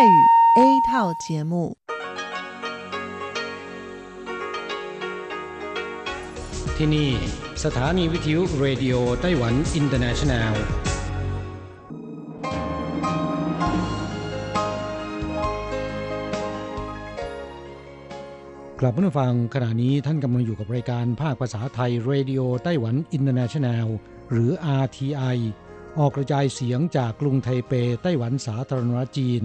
泰语 A 套节目。ที่นี่สถานีวิทยุเรดิโอไต้หวันอินเตอร์เนชั่นแนลกลับมาฟังขณะนี้ท่านกำลังอยู่กับรายการภาคภาษาไทยเรดิโอไต้หวันอินเตอร์เนชั่นแนลหรือ RTI ออกกระจายเสียงจากกรุงไทเปไต้หวันสาธารณรัฐจีน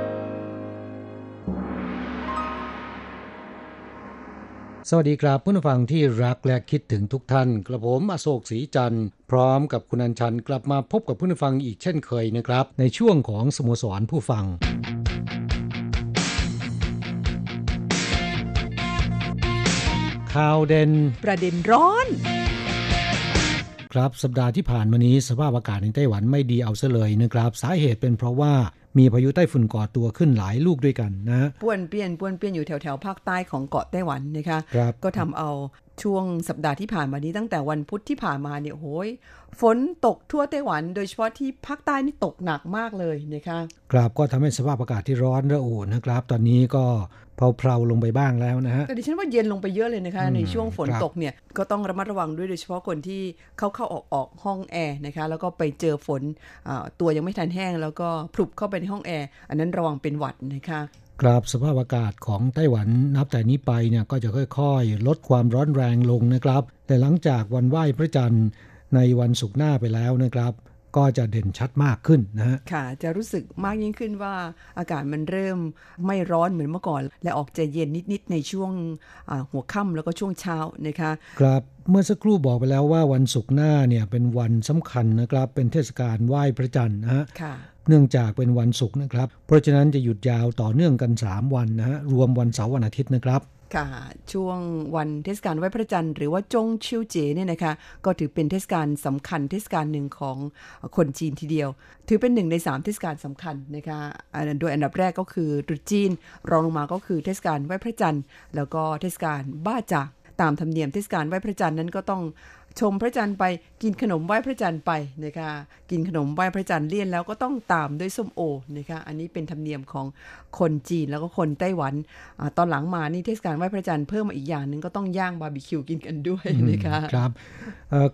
สวัสดีครับผู้ฟังที่รักและคิดถึงทุกท่านกระผมอโศกศรีจันทร์พร้อมกับคุณอัญชันกลับมาพบกับผู้ฟังอีกเช่นเคยนะครับในช่วงของสโมสรผู้ฟังข่าวเด่นประเด็นร้อนครับสัปดาห์ที่ผ่านมานี้สภาพอากาศในไต้หวันไม่ดีเอาซะเลยนะครับสาเหตุเป็นเพราะว่ามีพายุไต้ฝุ่นก่อตัวขึ้นหลายลูกด้วยกันนะป้วนเปี้ยนอยู่แถวภาคใต้ของเกาะไต้หวันนะคะก็ทำเอาช่วงสัปดาห์ที่ผ่านมานี้ตั้งแต่วันพุธที่ผ่านมาเนี่ยโอ้ยฝนตกทั่วไต้หวันโดยเฉพาะที่ภาคใต้นี่ตกหนักมากเลยนะคะครับก็ทำให้สภาพอากาศที่ร้อนระอุนะครับตอนนี้ก็เพลาๆลงไปบ้างแล้วนะฮะแต่ดิฉันว่าเย็นลงไปเยอะเลยนะคะในช่วงฝนตกเนี่ยก็ต้องระมัดระวังด้วยโดยเฉพาะคนที่เข้าออกห้องแอร์นะคะแล้วก็ไปเจอฝนตัวยังไม่ทันแห้งแล้วก็พลุบเข้าไปในห้องแอร์อันนั้นระวังเป็นหวัดนะคะครับสภาพอากาศของไต้หวันนับแต่นี้ไปเนี่ยก็จะค่อยๆลดความร้อนแรงลงนะครับแต่หลังจากวันไหว้พระจันทร์ในวันศุกร์หน้าไปแล้วนะครับก็จะเด่นชัดมากขึ้นนะฮะค่ะจะรู้สึกมากยิ่งขึ้นว่าอากาศมันเริ่มไม่ร้อนเหมือนเมื่อก่อนและออกจะเย็นนิดๆในช่วงหัวค่ำแล้วก็ช่วงเช้านะคะครับเมื่อสักครู่บอกไปแล้วว่าวันศุกร์หน้าเนี่ยเป็นวันสำคัญนะครับเป็นเทศกาลไหว้พระจันทร์นะฮะเนื่องจากเป็นวันศุกร์นะครับเพราะฉะนั้นจะหยุดยาวต่อเนื่องกัน3วันนะฮะรวมวันเสาร์วันอาทิตย์นะครับค่ะช่วงวันเทศกาลไหว้พระจันทร์หรือว่าจงชิวเจ๋เนี่ยนะคะก็ถือเป็นเทศกาลสำคัญเทศกาลหนึ่งของคนจีนทีเดียวถือเป็นหนึ่งใน3เทศกาลสำคัญนะคะโดยอันดับแรกก็คือตรุษจีนรองลงมาก็คือเทศกาลไหว้พระจันทร์แล้วก็เทศกาลบ้าจ่างตามธรรมเนียมเทศกาลไหว้พระจันทร์นั้นก็ต้องชมพระจันทร์ไปกินขนมไหว้พระจันทร์ไปนะคะกินขนมไหว้พระจันทร์เลี่ยนแล้วก็ต้องตามด้วยส้มโอนะคะอันนี้เป็นธรรมเนียมของคนจีนแล้วก็คนไต้หวันตอนหลังมานี่เทศกาลไหว้พระจันทร์เพิ่มมาอีกอย่างนึงก็ต้องย่างบาร์บีคิวกินกันด้วยนะคะครับ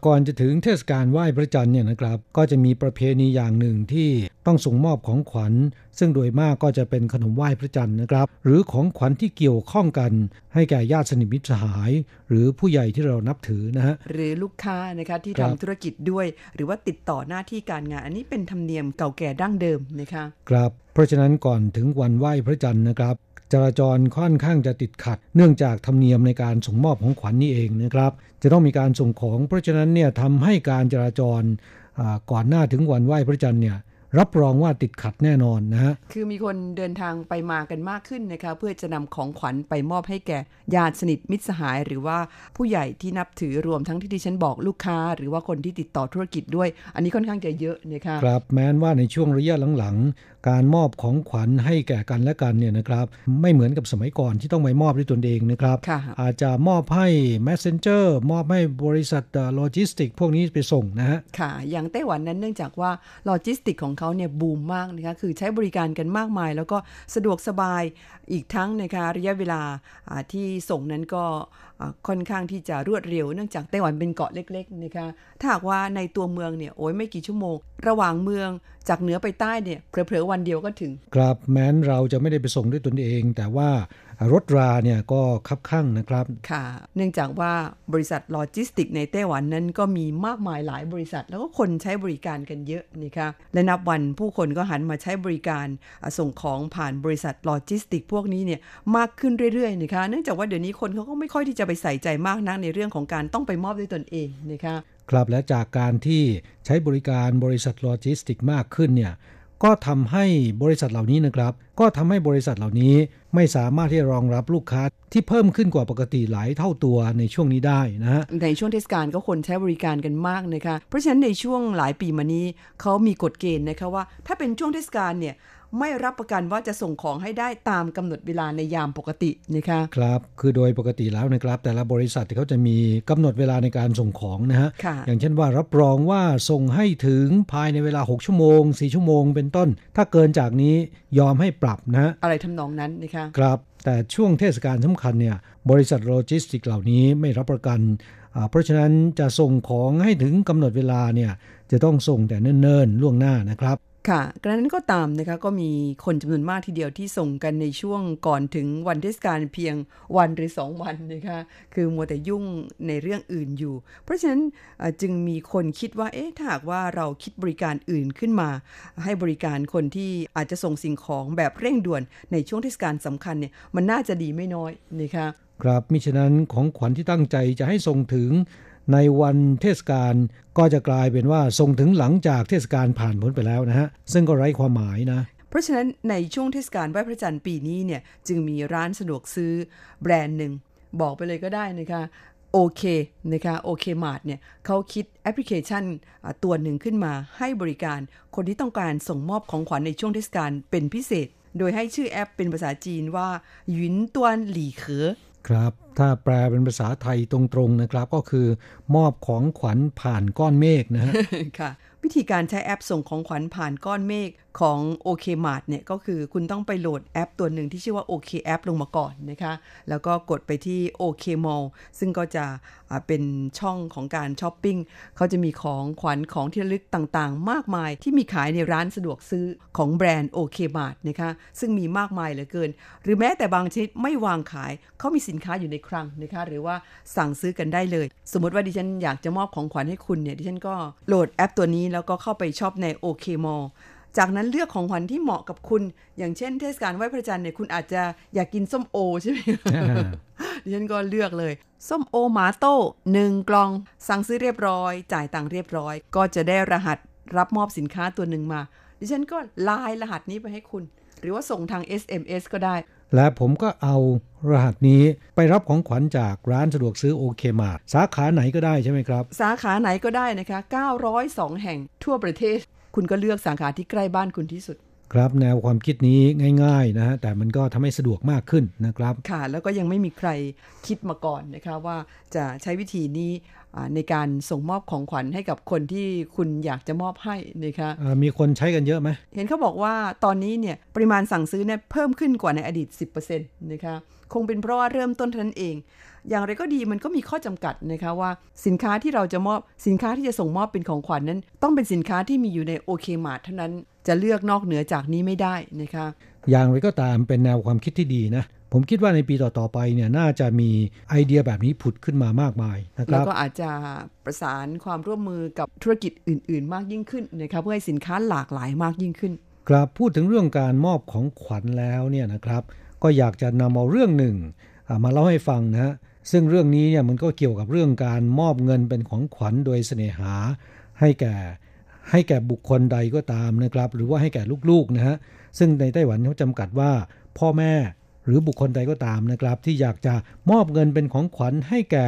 ก่อนจะถึงเทศกาลไหว้พระจันทร์เนี่ยนะครับก็จะมีประเพณีอย่างหนึ่งที่ต้องส่งมอบของขวัญซึ่งโดยมากก็จะเป็นขนมไหว้พระจันทร์นะครับหรือของขวัญที่เกี่ยวข้องกันให้แก่ญาติสนิทมิตรสหายหรือผู้ใหญ่ที่เรานับถือนะฮะหรือลูกค้านะคะที่ทำธุรกิจด้วยหรือว่าติดต่อหน้าที่การงานอันนี้เป็นธรรมเนียมเก่าแก่ดั้งเดิมนะคะครับเพราะฉะนั้นก่อนถึงวันไหว้พระจันทร์นะครับจราจรค่อนข้างจะติดขัดเนื่องจากธรรมเนียมในการส่งมอบของขวัญ นี่เองนะครับจะต้องมีการส่งของเพราะฉะนั้นเนี่ยทำให้การจราจรก่อนหน้าถึงวันไหว้พระจันทร์เนี่ยรับรองว่าติดขัดแน่นอนนะฮะคือมีคนเดินทางไปมากันมากขึ้นนะคะเพื่อจะนำของขวัญไปมอบให้แก่ญาติสนิทมิตรสหายหรือว่าผู้ใหญ่ที่นับถือรวมทั้งที่ดิฉันบอกลูกค้าหรือว่าคนที่ติดต่อธุรกิจด้วยอันนี้ค่อนข้างจะเยอะนะคะครับแม้นว่าในช่วงระยะหลังๆการมอบของขวัญให้แก่กันและกันเนี่ยนะครับไม่เหมือนกับสมัยก่อนที่ต้องไปมอบด้วยตนเองนะครับอาจจะมอบให้ Messenger มอบให้บริษัทโลจิสติกพวกนี้ไปส่งนะฮะค่ะอย่างไต้หวันนั้นเนื่องจากว่าโลจิสติกของเขาเนี่ยบูมมากนะคะคือใช้บริการกันมากมายแล้วก็สะดวกสบายอีกทั้งนะคะระยะเวลาที่ส่งนั้นก็ค่อนข้างที่จะรวดเร็วเนื่องจากไต้หวันเป็นเกาะเล็กๆนะคะถ้าหากว่าในตัวเมืองเนี่ยโอ้ยไม่กี่ชั่วโมงระหว่างเมืองจากเหนือไปใต้เนี่ยเผลอๆวันเดียวก็ถึงครับแม้นเราจะไม่ได้ไปส่งด้วยตนเองแต่ว่ารถราเนี่ยก็คับคั่งนะครับค่ะเนื่องจากว่าบริษัทโลจิสติกในไต้หวันนั้นก็มีมากมายหลายบริษัทแล้วก็คนใช้บริการกันเยอะนะคะและนับวันผู้คนก็หันมาใช้บริการส่งของผ่านบริษัทโลจิสติกพวกนี้เนี่ยมากขึ้นเรื่อยๆนะคะเนื่องจากว่าเดี๋ยวนี้คนเขาก็ไม่ค่อยที่จะไปใส่ใจมากนักในเรื่องของการต้องไปมอบด้วยตนเองนะคะครับและจากการที่ใช้บริการบริษัทโลจิสติกมากขึ้นเนี่ยก็ทำให้บริษัทเหล่านี้นะครับ ก็ทำให้บริษัทเหล่านี้ไม่สามารถที่จะรองรับลูกค้าที่เพิ่มขึ้นกว่าปกติหลายเท่าตัวในช่วงนี้ได้นะฮะในช่วงเทศกาลก็คนใช้บริการกันมากนะคะเพราะฉะนั้นในช่วงหลายปีมานี้เขามีกฎเกณฑ์นะคะว่าถ้าเป็นช่วงเทศกาลเนี่ยไม่รับประกันว่าจะส่งของให้ได้ตามกำหนดเวลาในยามปกตินะคะครับคือโดยปกติแล้วนะครับแต่ละบริษัทเขาจะมีกำหนดเวลาในการส่งของนะฮะอย่างเช่นว่ารับรองว่าส่งให้ถึงภายในเวลา6ชั่วโมง4ชั่วโมงเป็นต้นถ้าเกินจากนี้ยอมให้ปรับนะอะไรทำนองนั้นนะคะครับแต่ช่วงเทศกาลสำคัญเนี่ยบริษัทโลจิสติกส์เหล่านี้ไม่รับประกันเพราะฉะนั้นจะส่งของให้ถึงกำหนดเวลาเนี่ยจะต้องส่งแต่เนิ่นๆล่วงหน้านะครับค่ะกระนั้นก็ตามนะคะก็มีคนจำนวนมากทีเดียวที่ส่งกันในช่วงก่อนถึงวันเทศกาลเพียงวันหรือ2วันนะคะคือมัวแต่ยุ่งในเรื่องอื่นอยู่เพราะฉะนั้นจึงมีคนคิดว่าเอ๊ะถ้าหากว่าเราคิดบริการอื่นขึ้นมาให้บริการคนที่อาจจะส่งสิ่งของแบบเร่งด่วนในช่วงเทศกาลสำคัญเนี่ยมันน่าจะดีไม่น้อยนะคะครับมิฉะนั้นของขวัญที่ตั้งใจจะให้ส่งถึงในวันเทศกาลก็จะกลายเป็นว่าส่งถึงหลังจากเทศกาลผ่านพ้นไปแล้วนะฮะซึ่งก็ไร้ความหมายนะเพราะฉะนั้นในช่วงเทศกาลไหว้พระจันทร์ปีนี้เนี่ยจึงมีร้านสะดวกซื้อแบรนด์หนึ่งบอกไปเลยก็ได้นะคะOK นะคะ OKmart เนี่ยเขาคิดแอปพลิเคชันตัวหนึ่งขึ้นมาให้บริการคนที่ต้องการส่งมอบของขวัญในช่วงเทศกาลเป็นพิเศษโดยให้ชื่อแอปเป็นภาษาจีนว่าหยินตวนหลี่เขอครับถ้าแปลเป็นภาษาไทยตรงๆนะครับก็คือมอบของขวัญผ่านก้อนเมฆนะฮะค่ะวิธีการใช้แอปส่งของขวัญผ่านก้อนเมฆของ OKmart เนี่ยก็คือคุณต้องไปโหลดแอปตัวหนึ่งที่ชื่อว่า OK App ลงมาก่อนนะคะแล้วก็กดไปที่ OK Mall ซึ่งก็จะเป็นช่องของการช้อปปิ้งเขาจะมีของขวัญของที่ระลึกต่างๆมากมายที่มีขายในร้านสะดวกซื้อของแบรนด์ OKmart นะคะซึ่งมีมากมายเหลือเกินหรือแม้แต่บางชนิดไม่วางขายเขามีสินค้าอยู่ในคลังนะคะหรือว่าสั่งซื้อกันได้เลยสมมติว่าดิฉันอยากจะมอบของขวัญให้คุณเนี่ยดิฉันก็โหลดแอปตัวนี้แล้วก็เข้าไปช็อปใน OK Mallจากนั้นเลือกของขวัญที่เหมาะกับคุณอย่างเช่นเทศกาลไหว้พระจันทร์เนี่ยคุณอาจจะอยากกินส้มโอใช่ไหมดิฉันก็เลือกเลยส้มโอหมาโต้1กล่องสั่งซื้อเรียบร้อยจ่ายตังค์เรียบร้อยก็จะได้รหัสรับมอบสินค้าตัวหนึ่งมาดิฉันก็ไลน์รหัสนี้ไปให้คุณหรือว่าส่งทาง SMS ก็ได้และผมก็เอารหัสนี้ไปรับของขวัญจากร้านสะดวกซื้อ OKmart สาขาไหนก็ได้ใช่ไหมครับสาขาไหนก็ได้นะคะ902แห่งทั่วประเทศคุณก็เลือกสาขาที่ใกล้บ้านคุณที่สุดครับแนวความคิดนี้ง่ายๆนะฮะแต่มันก็ทำให้สะดวกมากขึ้นนะครับค่ะแล้วก็ยังไม่มีใครคิดมาก่อนนะคะว่าจะใช้วิธีนี้ในการส่งมอบของขวัญให้กับคนที่คุณอยากจะมอบให้นะคะมีคนใช้กันเยอะไหมเห็นเขาบอกว่าตอนนี้เนี่ยปริมาณสั่งซื้อเนี่ยเพิ่มขึ้นกว่าในอดีต 10% นะคะคงเป็นเพราะว่าเริ่มต้นทันเองอย่างไรก็ดีมันก็มีข้อจำกัดนะคะว่าสินค้าที่เราจะมอบสินค้าที่จะส่งมอบเป็นของขวัญนั้นต้องเป็นสินค้าที่มีอยู่ใน OKmart เท่านั้นจะเลือกนอกเหนือจากนี้ไม่ได้นะคะอย่างไรก็ตามเป็นแนวความคิดที่ดีนะผมคิดว่าในปีต่อๆไปเนี่ยน่าจะมีไอเดียแบบนี้ผุดขึ้นมามากมายนะครับแล้วก็อาจจะประสานความร่วมมือกับธุรกิจอื่นๆมากยิ่งขึ้นนะคะเพื่อให้สินค้าหลากหลายมากยิ่งขึ้นครับพูดถึงเรื่องการมอบของขวัญแล้วเนี่ยนะครับก็อยากจะนำเอาเรื่องหนึ่งมาเล่าให้ฟังนะซึ่งเรื่องนี้เนี่ยมันก็เกี่ยวกับเรื่องการมอบเงินเป็นของขวัญโดยเสน่หาให้แก่บุคคลใดก็ตามนะครับหรือว่าให้แก่ลูกๆนะฮะซึ่งในไต้หวันเขาจำกัดว่าพ่อแม่หรือบุคคลใดก็ตามนะครับที่อยากจะมอบเงินเป็นของขวัญให้แก่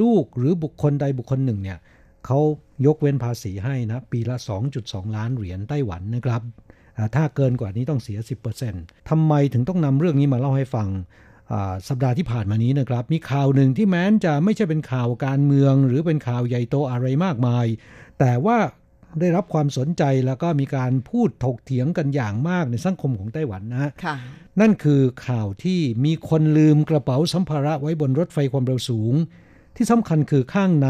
ลูกหรือบุคคลใดบุคคลหนึ่งเนี่ยเขายกเว้นภาษีให้นะปีละ 2.2 ล้านเหรียญไต้หวันนะครับถ้าเกินกว่านี้ต้องเสีย 10% ทำไมถึงต้องนำเรื่องนี้มาเล่าให้ฟังสัปดาห์ที่ผ่านมานี้นะครับมีข่าวหนึ่งที่แม้จะไม่ใช่เป็นข่าวการเมืองหรือเป็นข่าวใหญ่โตอะไรมากมายแต่ว่าได้รับความสนใจแล้วก็มีการพูดถกเถียงกันอย่างมากในสังคมของไต้หวันนะนั่นคือข่าวที่มีคนลืมกระเป๋าสัมภาระไว้บนรถไฟความเร็วสูงที่สำคัญคือข้างใน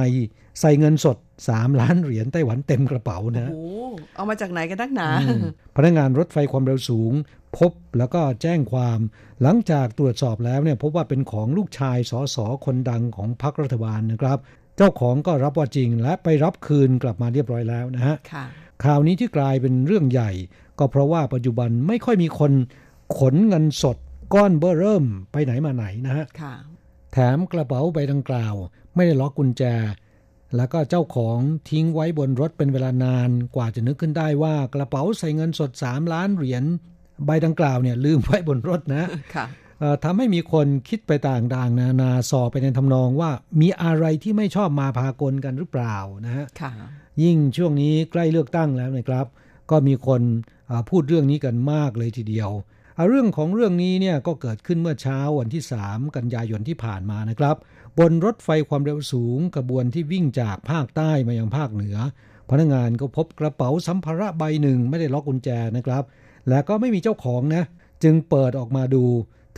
ใส่เงินสด3ล้านเหรียญไต้หวันเต็มกระเป๋านะโอ้เอามาจากไหนกันนักหนาพนักงานรถไฟความเร็วสูงพบแล้วก็แจ้งความหลังจากตรวจสอบแล้วเนี่ยพบว่าเป็นของลูกชายสสคนดังของพรรครัฐบาลนะครับเจ้าของก็รับว่าจริงและไปรับคืนกลับมาเรียบร้อยแล้วนะฮะข่าวนี้ที่กลายเป็นเรื่องใหญ่ก็เพราะว่าปัจจุบันไม่ค่อยมีคนขนเงินสดก้อนเบ้อเริ่มไปไหนมาไหนนะฮะแถมกระเป๋าใบดังกล่าวไม่ได้ล็อกกุญแจแล้วก็เจ้าของทิ้งไว้บนรถเป็นเวลานานกว่าจะนึกขึ้นได้ว่ากระเป๋าใส่เงินสด3ล้านเหรียญ ใบดังกล่าวเนี่ยลืมไว้บนรถนะทำให้มีคนคิดไปต่างๆนานาสอบไปในทำนองว่ามีอะไรที่ไม่ชอบมาพากลกันหรือเปล่านะฮะยิ่งช่วงนี้ใกล้เลือกตั้งแล้วนะครับก็มีคนพูดเรื่องนี้กันมากเลยทีเดียวเรื่องของเรื่องนี้เนี่ยก็เกิดขึ้นเมื่อเช้าวันที่3กันยายนที่ผ่านมานะครับบนรถไฟความเร็วสูงขบวนที่วิ่งจากภาคใต้มายังภาคเหนือพนักงานก็พบกระเป๋าสัมภาระใบหนึ่งไม่ได้ล็อกกุญแจนะครับและก็ไม่มีเจ้าของนะจึงเปิดออกมาดู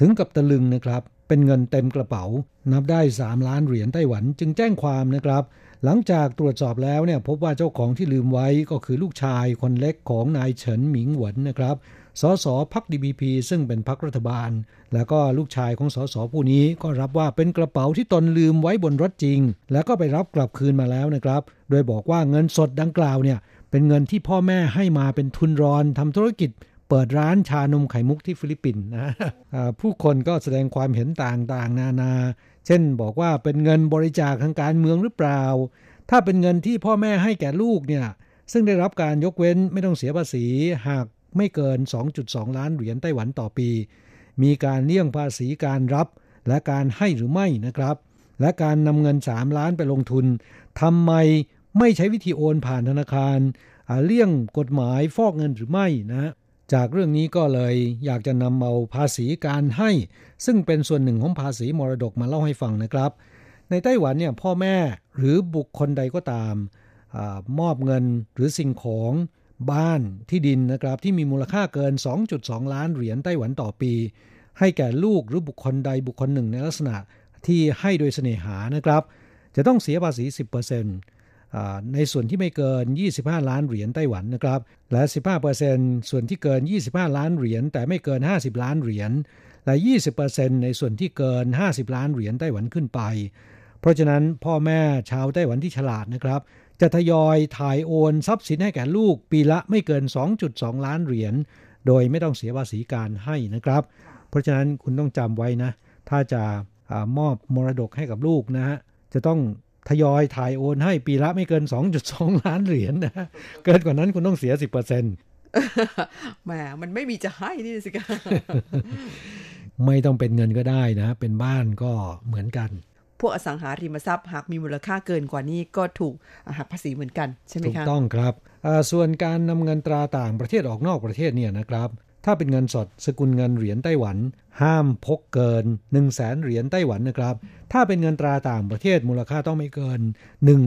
ถึงกับตะลึงนะครับเป็นเงินเต็มกระเป๋านับได้3 ล้านเหรียญไต้หวันจึงแจ้งความนะครับหลังจากตรวจสอบแล้วเนี่ยพบว่าเจ้าของที่ลืมไว้ก็คือลูกชายคนเล็กของนายเฉินหมิงหวนนะครับสสพรรค DPP ซึ่งเป็นพรรครัฐบาลแล้วก็ลูกชายของสสผู้นี้ก็รับว่าเป็นกระเป๋าที่ตนลืมไว้บนรถจริงแล้วก็ไปรับกลับคืนมาแล้วนะครับโดยบอกว่าเงินสดดังกล่าวเนี่ยเป็นเงินที่พ่อแม่ให้มาเป็นทุนรอนทำธุรกิจเปิดร้านชานมไข่มุกที่ฟิลิปปินส์นะผู้คนก็แสดงความเห็นต่างๆนานาเช่นบอกว่าเป็นเงินบริจาคทางการเมืองหรือเปล่าถ้าเป็นเงินที่พ่อแม่ให้แก่ลูกเนี่ยซึ่งได้รับการยกเว้นไม่ต้องเสียภาษีหากไม่เกิน 2.2 ล้านเหรียญไต้หวันต่อปีมีการเลี่ยงภาษีการรับและการให้หรือไม่นะครับและการนำเงิน3ล้านไปลงทุนทำไมไม่ใช้วิธีโอนผ่านธนาคารเลี่ยงกฎหมายฟอกเงินหรือไม่นะจากเรื่องนี้ก็เลยอยากจะนำเอาภาษีการให้ซึ่งเป็นส่วนหนึ่งของภาษีมรดกมาเล่าให้ฟังนะครับในไต้หวันเนี่ยพ่อแม่หรือบุคคลใดก็ตามมอบเงินหรือสิ่งของบ้านที่ดินนะครับที่มีมูลค่าเกิน 2.2 ล้านเหรียญไต้หวันต่อปีให้แก่ลูกหรือบุคคลใดบุคคลหนึ่งในลักษณะที่ให้โดยเสน่หานะครับจะต้องเสียภาษี 10% ในส่วนที่ไม่เกิน 25 ล้านเหรียญไต้หวันนะครับและ 15% ส่วนที่เกิน 25 ล้านเหรียญแต่ไม่เกิน 50 ล้านเหรียญและ 20% ในส่วนที่เกิน 50 ล้านเหรียญไต้หวันขึ้นไปเพราะฉะนั้นพ่อแม่ชาวไต้หวันที่ฉลาดนะครับจะทยอยถ่ายโอนทรัพย์สินให้แก่ลูกปีละไม่เกิน 2.2 ล้านเหรียญโดยไม่ต้องเสียภาษีการให้นะครับเพราะฉะนั้นคุณต้องจำไว้นะถ้าจะมอบมรดกให้กับลูกนะฮะจะต้องทยอยถ่ายโอนให้ปีละไม่เกิน 2.2 ล้านเหรียญนะเกินกว่านั้นคุณต้องเสีย 10% แหมมันไม่มีจะให้นี่สิคะไม่ต้องเป็นเงินก็ได้นะเป็นบ้านก็เหมือนกันพวกอสังหาริมทรัพย์หากมีมูลค่าเกินกว่านี้ก็ถูกหักภาษีเหมือนกันใช่ไหมคะถูกต้องครับส่วนการนำเงินตราต่างประเทศออกนอกประเทศเนี่ยนะครับถ้าเป็นเงินสดสกุลเงินเหรียญไต้หวันห้ามพกเกิน 100,000 เหรียญไต้หวันนะครับถ้าเป็นเงินตราต่างประเทศมูลค่าต้องไม่เกิน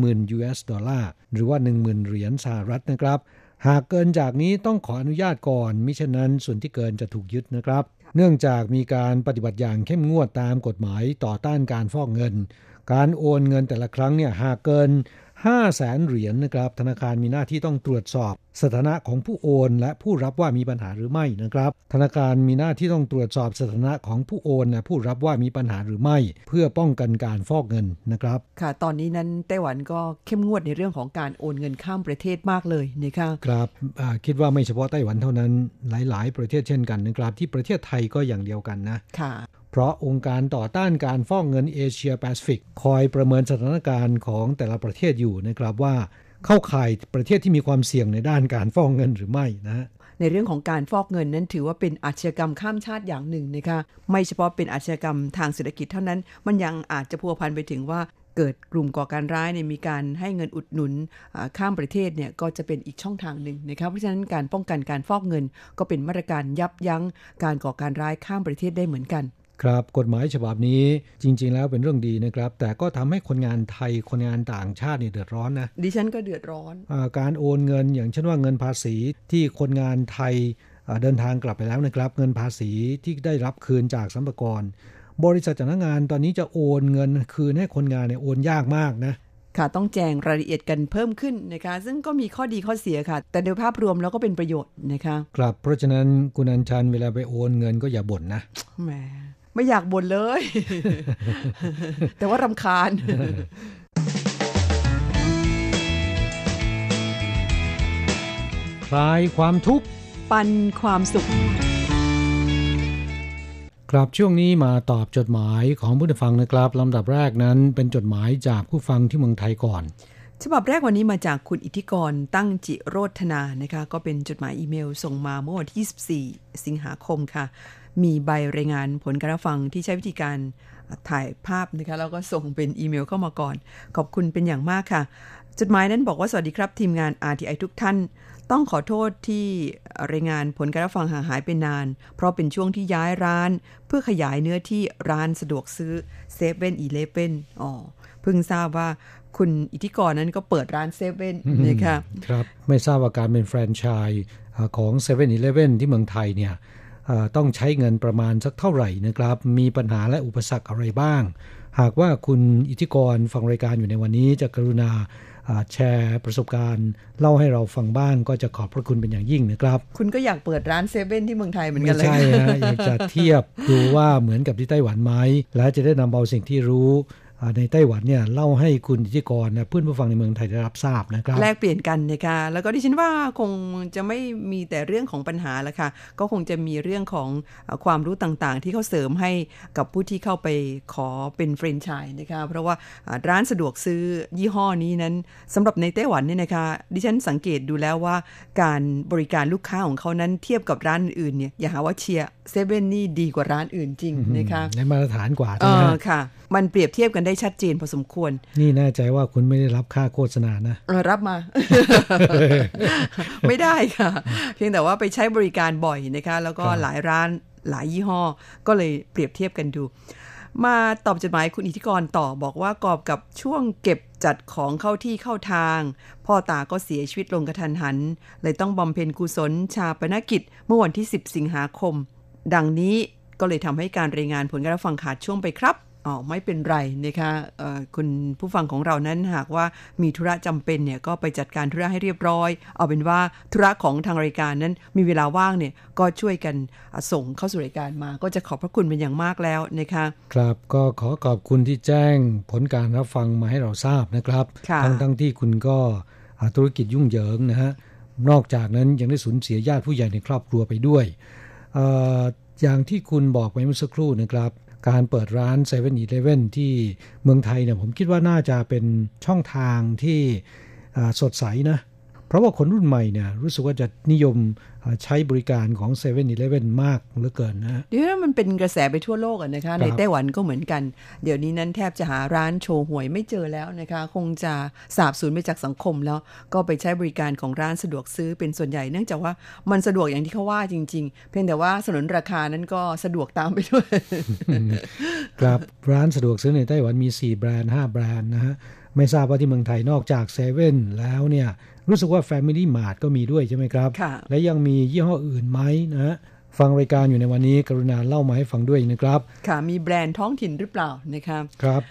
10,000 US ดอลลาร์หรือว่า 10,000 เหรียญสหรัฐนะครับหากเกินจากนี้ต้องขออนุญาตก่อนมิฉะนั้นส่วนที่เกินจะถูกยึดนะครับเนื่องจากมีการปฏิบัติอย่างเข้มงวดตามกฎหมายต่อต้านการฟอกเงินการโอนเงินแต่ละครั้งเนี่ยหากเกิน 500,000 เหรียญนะครับธนาคารมีหน้าที่ต้องตรวจสอบสถานะของผู้โอนและผู้รับว่ามีปัญหาหรือไม่นะครับธนาคารมีหน้าที่ต้องตรวจสอบสถานะของผู้โอนและผู้รับว่ามีปัญหาหรือไม่เพื่อป้องกันการฟอกเงินนะครับค่ะตอนนี้นั้นไต้หวันก็เข้มงวดในเรื่องของการโอนเงินข้ามประเทศมากเลยนะคะครับคิดว่าไม่เฉพาะไต้หวันเท่านั้นหลายๆประเทศเช่นกันนะครับที่ประเทศไทยก็อย่างเดียวกันนะค่ะเพราะองค์การต่อต้านการฟอกเงินเอเชียแปซิฟิกคอยประเมินสถานการณ์ของแต่ละประเทศอยู่นะครับว่าเข้าข่ายประเทศที่มีความเสี่ยงในด้านการฟอกเงินหรือไม่นะในเรื่องของการฟอกเงินนั้นถือว่าเป็นอาชญากรรมข้ามชาติอย่างหนึ่งนะคะไม่เฉพาะเป็นอาชญากรรมทางเศรษฐกิจเท่านั้นมันยังอาจจะพัวพันไปถึงว่าเกิดกลุ่มก่อการร้ายเนี่ยมีการให้เงินอุดหนุนข้ามประเทศเนี่ยก็จะเป็นอีกช่องทางหนึ่งนะครับเพราะฉะนั้นการป้องกันการฟอกเงินก็เป็นมาตรการยับยั้งการก่อการร้ายข้ามประเทศได้เหมือนกันครับกฎหมายฉบับนี้จริงๆแล้วเป็นเรื่องดีนะครับแต่ก็ทำให้คนงานไทยคนงานต่างชาติเนี่ยเดือดร้อนนะดิฉันก็เดือดร้อนการโอนเงินอย่างเช่นว่าเงินภาษีที่คนงานไทยเดินทางกลับไปแล้วนะครับเงินภาษีที่ได้รับคืนจากสรรพากรบริษัทจ้างงานตอนนี้จะโอนเงินคืนให้คนงานเนี่ยโอนยากมากนะค่ะต้องแจ้งรายละเอียดกันเพิ่มขึ้นนะคะซึ่งก็มีข้อดีข้อเสียค่ะแต่โดยภาพรวมแล้วก็เป็นประโยชน์นะคะครับเพราะฉะนั้นคุณอัญชันเวลาไปโอนเงินก็อย่าบ่นนะแหมไม่อยากบ่นเลยแต่ว่ารำคาญคลายความทุกข์ปันความสุขครับช่วงนี้มาตอบจดหมายของผู้ฟังนะครับลำดับแรกนั้นเป็นจดหมายจากผู้ฟังที่เมืองไทยก่อน ฉบับแรกวันนี้มาจากคุณอิทธิกรตั้งจิโรธนานะคะก็เป็นจดหมายอีเมลส่งมาเมื่อวันที่24สิงหาคมค่ะมีใบรายงานผลการรับฟังที่ใช้วิธีการถ่ายภาพนะคะแล้วก็ส่งเป็นอีเมลเข้ามาก่อนขอบคุณเป็นอย่างมากค่ะจดหมายนั้นบอกว่าสวัสดีครับทีมงาน RTI ทุกท่านต้องขอโทษที่รายงานผลการรับฟังห่างหายไปนานเพราะเป็นช่วงที่ย้ายร้านเพื่อขยายเนื้อที่ร้านสะดวกซื้อ 7-Eleven เพิ่งทราบว่าคุณอิทธิกรนั้นก็เปิดร้าน 7 นะคะครับไม่ทราบว่าการเป็นแฟรนไชส์ของ 7-Eleven ที่เมืองไทยเนี่ยต้องใช้เงินประมาณสักเท่าไหร่นะครับมีปัญหาและอุปสรรคอะไรบ้างหากว่าคุณอิทธิกรฟังรายการอยู่ในวันนี้จะกรุณาแชร์ประสบการณ์เล่าให้เราฟังบ้างก็จะขอบพระคุณเป็นอย่างยิ่งนะครับคุณก็อยากเปิดร้านเซเว่นที่เมืองไทยเหมือนกันเลยใช่ฮะอยากจะเทียบดูว่าเหมือนกับที่ไต้หวันไหมและจะได้นำเอาสิ่งที่รู้ในไต้หวันเนี่ยเล่าให้คุณอิทธิกรเพื่อนผู้ฟังในเมืองไทยได้รับทราบนะครับแลกเปลี่ยนกันนะคะแล้วก็ดิฉันว่าคงจะไม่มีแต่เรื่องของปัญหาละค่ะก็คงจะมีเรื่องของความรู้ต่างๆที่เขาเสริมให้กับผู้ที่เข้าไปขอเป็นแฟรนไชส์นะคะเพราะว่าร้านสะดวกซื้อยี่ห้อนี้นั้นสำหรับในไต้หวันเนี่ยนะคะดิฉันสังเกตดูแล้วว่าการบริการลูกค้าของเขานั้นเทียบกับร้านอื่นเนี่ยอย่าหาว่าเชียร์เซเว่นนี่ดีกว่าร้านอื่นจริงนะคะในมาตรฐานกว่าค่ะมันเปรียบเทียบกันได้ชัดเจนพอสมควรนี่แน่ใจว่าคุณไม่ได้รับค่าโฆษณานะรับมา ไม่ได้ค่ะ เพียงแต่ว่าไปใช้บริการบ่อยนะคะแล้วก็ หลายร้านหลายยี่ห้อก็เลยเปรียบเทียบกันดูมาตอบจดหมายคุณอิทธิกรต่อบอกว่ากอบกับช่วงเก็บจัดของเข้าที่เข้าทางพ่อตาก็เสียชีวิตลงกระทันหันเลยต้องบำเพ็ญกุศลชาปนกิจเมื่อวันที่10สิงหาคมดังนี้ก็เลยทำให้การรายงานผลการฟังขาดช่วงไปครับไม่เป็นไรนะคะคุณผู้ฟังของเรานั้นหากว่ามีธุระจำเป็นเนี่ยก็ไปจัดการธุระให้เรียบร้อยเอาเป็นว่าธุระของทางรายการนั้นมีเวลาว่างเนี่ยก็ช่วยกันส่งเข้าสู่รายการมาก็จะขอบพระคุณเป็นอย่างมากแล้วนะคะครับก็ขอขอบคุณที่แจ้งผลการรับฟังมาให้เราทราบนะครับทั้งที่คุณก็ธุรกิจยุ่งเหยิงนะฮะนอกจากนั้นยังได้สูญเสียญาติผู้ใหญ่ในครอบครัวไปด้วยอย่างที่คุณบอกไว้เมื่อสักครู่นะครับการเปิดร้าน 7-Eleven ที่เมืองไทยเนี่ยผมคิดว่าน่าจะเป็นช่องทางที่สดใสนะเพราะว่าคนรุ่นใหม่เนี่ยรู้สึกว่าจะนิยมใช้บริการของ 7-Eleven มากเหลือเกินนะเดี๋ยวมันเป็นกระแสไปทั่วโลกอ่ะนะคะในไต้หวันก็เหมือนกันเดี๋ยวนี้นั้นแทบจะหาร้านโชห่วยไม่เจอแล้วนะคะคงจะสาบสูญไปจากสังคมแล้วก็ไปใช้บริการของร้านสะดวกซื้อเป็นส่วนใหญ่เนื่องจากว่ามันสะดวกอย่างที่เขาว่าจริงๆเพียงแต่ว่าสนนราคานั้นก็สะดวกตามไปด้วยครับร้านสะดวกซื้อในไต้หวันมี4แบรนด์5แบรนด์นะฮะไม่ทราบว่าที่เมืองไทยนอกจาก7แล้วเนี่ยรู้สึกว่า Family Mart ก็มีด้วยใช่ไหมครับและยังมียี่ห้ออื่นไหมนะฟังรายการอยู่ในวันนี้กรุณาเล่ามาให้ฟังด้วยนะครับค่ะมีแบรนด์ท้องถิ่นหรือเปล่านะครับครับ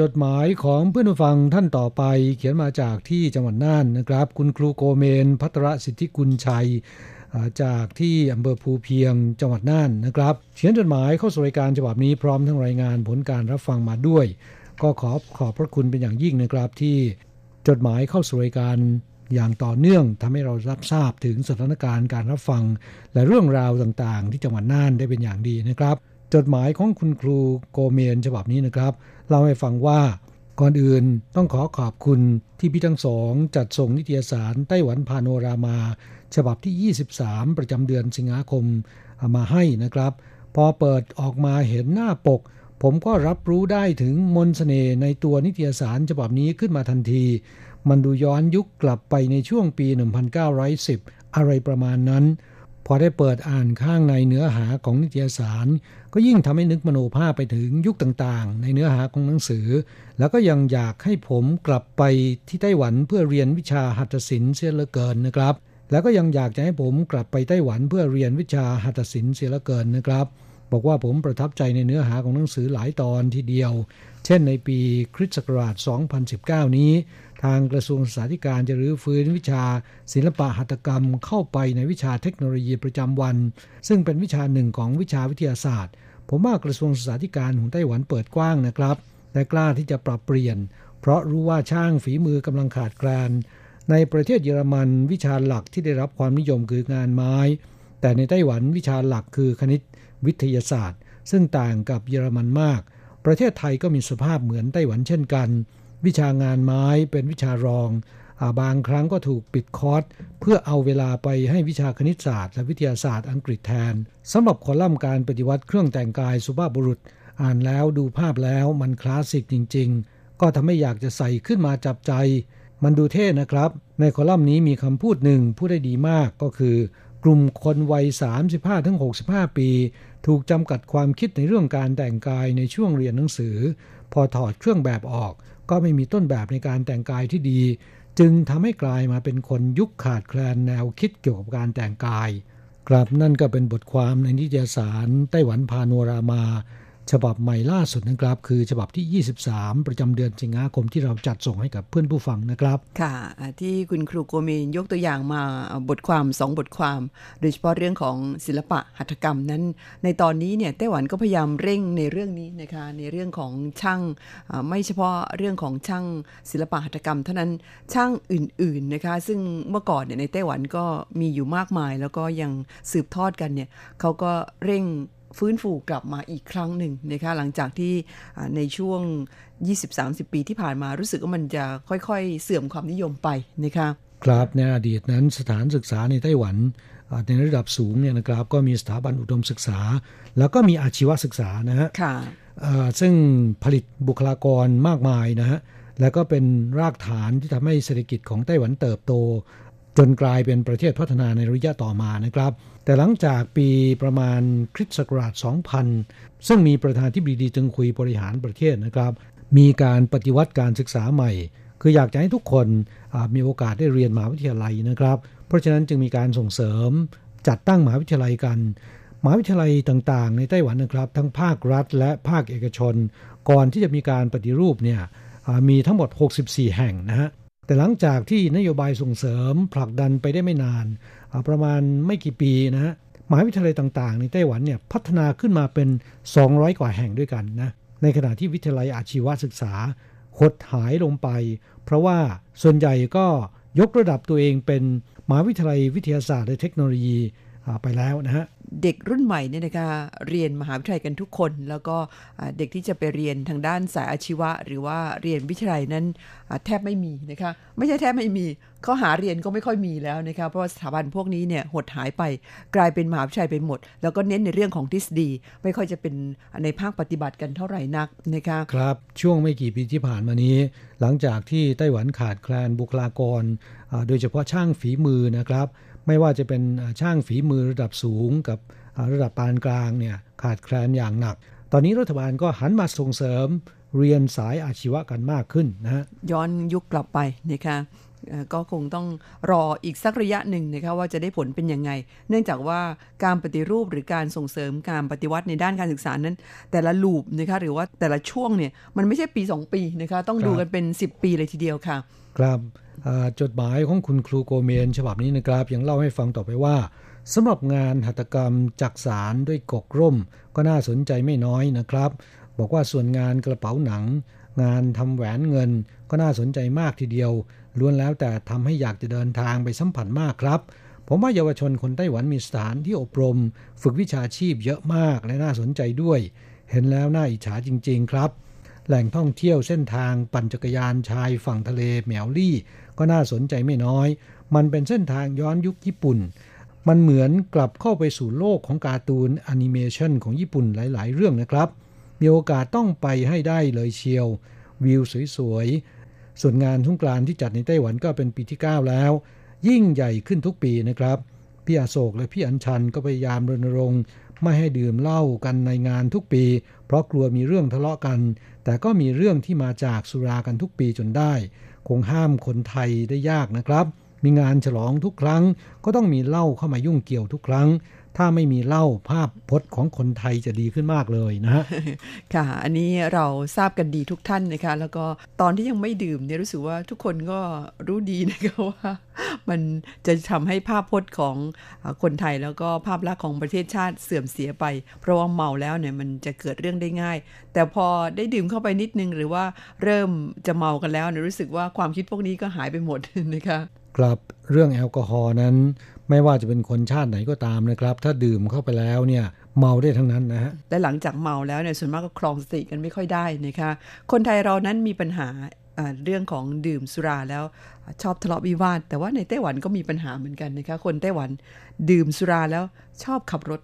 จดหมายของเพื่อนผู้ฟังท่านต่อไปเขียนมาจากที่จังหวัดน่านนะครับคุณครูโกเมนภัทรสิทธิกุลชัยจากที่อำเภอภูเพียงจังหวัดน่านนะครับเขียนจดหมายเข้าสู่รายการฉบับนี้พร้อมทั้งรายงานผลการรับฟังมาด้วยก็ขอบพระคุณเป็นอย่างยิ่งนะครับที่จดหมายเข้าสู่รายการอย่างต่อเนื่องทำให้เรารับทราบถึงสถานการณ์การรับฟังและเรื่องราวต่างๆที่จังหวัดน่านได้เป็นอย่างดีนะครับจดหมายของคุณครูโกเมนฉบับนี้นะครับเล่าให้ฟังว่าก่อนอื่นต้องขอขอบคุณที่พี่ทั้งสองจัดส่งนิตยสารไต้หวันพาโนรามาฉบับที่23ประจำเดือนสิงหาคมมาให้นะครับพอเปิดออกมาเห็นหน้าปกผมก็รับรู้ได้ถึงมนต์เสน่ห์ในตัวนิตยสารฉบับนี้ขึ้นมาทันทีมันดูย้อนยุคกลับไปในช่วงปี 1910 อะไรประมาณนั้นพอได้เปิดอ่านข้างในเนื้อหาของนิตยสารก็ยิ่งทำให้นึกมโนภาพไปถึงยุคต่างๆในเนื้อหาของหนังสือแล้วก็ยังอยากให้ผมกลับไปที่ไต้หวันเพื่อเรียนวิชาหัตถศิลป์เสียเหลือเกินนะครับแล้วก็ยังอยากจะให้ผมกลับไปไต้หวันเพื่อเรียนวิชาหัตถศิลป์เสียเหลือเกินนะครับบอกว่าผมประทับใจในเนื้อหาของหนังสือหลายตอนทีเดียวเช่นในปีคริสต์ศักราช 2019 นี้ทางกระทรวงศึกษาธิการจะรื้อฟื้นวิชาศิลปะหัตถกรรมเข้าไปในวิชาเทคโนโลยีประจำวันซึ่งเป็นวิชาหนึ่งของวิชาวิทยาศาสตร์ผมว่ากระทรวงศึกษาธิการของไต้หวันเปิดกว้างนะครับและกล้าที่จะปรับเปลี่ยนเพราะรู้ว่าช่างฝีมือกำลังขาดแคลนในประเทศเยอรมันวิชาหลักที่ได้รับความนิยมคืองานไม้แต่ในไต้หวันวิชาหลักคือคณิตวิทยาศาสตร์ซึ่งต่างกับเยอรมันมากประเทศไทยก็มีสภาพเหมือนไต้หวันเช่นกัน วิชางานไม้เป็นวิชารองบางครั้งก็ถูกปิดคอร์สเพื่อเอาเวลาไปให้วิชาคณิตศาสตร์และวิทยาศาสตร์อังกฤษแทนสำหรับคอลัมน์การปฏิวัติเครื่องแต่งกายสุภาพบุรุษอ่านแล้วดูภาพแล้วมันคลาสสิกจริงๆก็ทำให้อยากจะใส่ขึ้นมาจับใจมันดูเท่นะครับในคอลัมน์นี้มีคำพูดหนึ่งพูดได้ดีมากก็คือกลุ่มคนวัย 35-65 ปีถูกจำกัดความคิดในเรื่องการแต่งกายในช่วงเรียนหนังสือพอถอดเครื่องแบบออกก็ไม่มีต้นแบบในการแต่งกายที่ดีจึงทำให้กลายมาเป็นคนยุคขาดแคลนแนวคิดเกี่ยวกับการแต่งกายกลับนั่นก็เป็นบทความในนิตยสารไต้หวันพาโนรามาฉบับใหม่ล่าสุดนะครับคือฉบับที่23ประจำเดือนสิงหาคมที่เราจัดส่งให้กับเพื่อนผู้ฟังนะครับค่ะที่คุณครูโกเมนยกตัวอย่างมาบทความ2บทความโดยเฉพาะเรื่องของศิลปะหัตถกรรมนั้นในตอนนี้เนี่ยไต้หวันก็พยายามเร่งในเรื่องนี้นะคะในเรื่องของช่างไม่เฉพาะเรื่องของช่างศิลปะหัตถกรรมเท่านั้นช่างอื่นๆนะคะซึ่งเมื่อก่อนเนี่ยในไต้หวันก็มีอยู่มากมายแล้วก็ยังสืบทอดกันเนี่ยเขาก็เร่งฟื้นฟูกลับมาอีกครั้งหนึ่งนะคะหลังจากที่ในช่วง 20-30 ปีที่ผ่านมารู้สึกว่ามันจะค่อยๆเสื่อมความนิยมไปนะคะครับในอดีตนั้นสถานศึกษาในไต้หวันในระดับสูงเนี่ยนะครับก็มีสถาบันอุดมศึกษาแล้วก็มีอาชีวศึกษานะฮะซึ่งผลิตบุคลากรมากมายนะฮะแล้วก็เป็นรากฐานที่ทำให้เศรษฐกิจของไต้หวันเติบโตจนกลายเป็นประเทศพัฒนาในระยะต่อมานะครับแต่หลังจากปีประมาณคริสต์ศักราช 2000 ซึ่งมีประธานาธิบดีจึงคุยบริหารประเทศนะครับมีการปฏิวัติการศึกษาใหม่คืออยากจะให้ทุกคนมีโอกาสได้เรียนมหาวิทยาลัยนะครับเพราะฉะนั้นจึงมีการส่งเสริมจัดตั้งมหาวิทยาลัยกันมหาวิทยาลัยต่างๆในไต้หวันนะครับทั้งภาครัฐและภาคเอกชนก่อนที่จะมีการปฏิรูปเนี่ยมีทั้งหมด64แห่งนะฮะแต่หลังจากที่นโยบายส่งเสริมผลักดันไปได้ไม่นานประมาณไม่กี่ปีนะฮะมหาวิทยาลัยต่างๆในไต้หวันเนี่ยพัฒนาขึ้นมาเป็น200กว่าแห่งด้วยกันนะในขณะที่วิทยาลัยอาชีวศึกษาหดหายลงไปเพราะว่าส่วนใหญ่ก็ยกระดับตัวเองเป็นมหาวิทยาลัยวิทยาศาสตร์และเทคโนโลยีไปแล้วนะฮะเด็กรุ่นใหม่เนี่ยนะคะเรียนมหาวิทยาลัยกันทุกคนแล้วก็เด็กที่จะไปเรียนทางด้านสายอาชีวะหรือว่าเรียนวิทยาลัยนั้นแทบไม่มีนะคะไม่ใช่แทบไม่มีเขาหาเรียนก็ไม่ค่อยมีแล้วนะคะเพราะสถาบันพวกนี้เนี่ยหดหายไปกลายเป็นมหาวิทยาลัยไปหมดแล้วก็เน้นในเรื่องของทฤษฎีไม่ค่อยจะเป็นในภาคปฏิบัติกันเท่าไหร่นักนะคะครับช่วงไม่กี่ปีที่ผ่านมานี้หลังจากที่ไต้หวันขาดแคลนบุคลากรโดยเฉพาะช่างฝีมือนะครับไม่ว่าจะเป็นช่างฝีมือระดับสูงกับระดับปานกลางเนี่ยขาดแคลนอย่างหนักตอนนี้รัฐบาลก็หันมาส่งเสริมเรียนสายอาชีวะกันมากขึ้นนะฮะย้อนยุคกลับไปนะคะก็คงต้องรออีกสักระยะหนึ่งนะคะว่าจะได้ผลเป็นยังไงเนื่องจากว่าการปฏิรูปหรือการส่งเสริมการปฏิวัติในด้านการศึกษานั้นแต่ละลูปนะคะหรือว่าแต่ละช่วงเนี่ยมันไม่ใช่ปี2ปีนะคะต้องดูกันเป็น10ปีเลยทีเดียวค่ะครับจดหมายของคุณครูโกเมนฉบับนี้นะครับยังเล่าให้ฟังต่อไปว่าสำหรับงานหัตถกรรมจักสานด้วยกกร่มก็น่าสนใจไม่น้อยนะครับบอกว่าส่วนงานกระเป๋าหนังงานทำแหวนเงินก็น่าสนใจมากทีเดียวล้วนแล้วแต่ทำให้อยากจะเดินทางไปสัมผัสมากครับผมว่าเยาวชนคนไต้หวันมีสถานที่อบรมฝึกวิชาชีพเยอะมากและน่าสนใจด้วยเห็นแล้วน่าอิจฉาจริงๆครับแหล่งท่องเที่ยวเส้นทางปั่นจักรยานชายฝั่งทะเลแหมวลี่ก็น่าสนใจไม่น้อยมันเป็นเส้นทางย้อนยุคญี่ปุ่นมันเหมือนกลับเข้าไปสู่โลกของการ์ตูนแอนิเมชันของญี่ปุ่นหลายๆเรื่องนะครับมีโอกาสต้องไปให้ได้เลยเชียววิวสวยๆส่วนงานสงกรานต์ที่จัดในไต้หวันก็เป็นปีที่9แล้วยิ่งใหญ่ขึ้นทุกปีนะครับพี่อโศกและพี่อัญชันก็พยายามรณรงค์ไม่ให้ดื่มเหล้ากันในงานทุกปีเพราะกลัวมีเรื่องทะเลาะกันแต่ก็มีเรื่องที่มาจากสุรากันทุกปีจนได้คงห้ามคนไทยได้ยากนะครับมีงานฉลองทุกครั้งก็ต้องมีเหล้าเข้ามายุ่งเกี่ยวทุกครั้งถ้าไม่มีเหล้าภาพพจน์ของคนไทยจะดีขึ้นมากเลยนะฮะค่ะอันนี้เราทราบกันดีทุกท่านนะคะแล้วก็ตอนที่ยังไม่ดื่มเนี่ยรู้สึกว่าทุกคนก็รู้ดีนะคะว่ามันจะทำให้ภาพพจน์ของคนไทยแล้วก็ภาพลักษณ์ของประเทศชาติเสื่อมเสียไปเพราะว่าเมาแล้วเนี่ยมันจะเกิดเรื่องได้ง่ายแต่พอได้ดื่มเข้าไปนิดนึงหรือว่าเริ่มจะเมากันแล้วเนี่ยรู้สึกว่าความคิดพวกนี้ก็หายไปหมดนะคะครับเรื่องแอลกอฮอล์นั้นไม่ว่าจะเป็นคนชาติไหนก็ตามนะครับถ้าดื่มเข้าไปแล้วเนี่ยเมาได้ทั้งนั้นนะฮะและหลังจากเมาแล้วเนี่ยส่วนมากก็ครองสติกันไม่ค่อยได้นะคะคนไทยเรานั้นมีปัญหา เรื่องของดื่มสุราแล้วชอบทะเลาะวิวาทแต่ว่าในไต้หวันก็มีปัญหาเหมือนกันนะคะคนไต้หวันดื่มสุราแล้วชอบขับรถ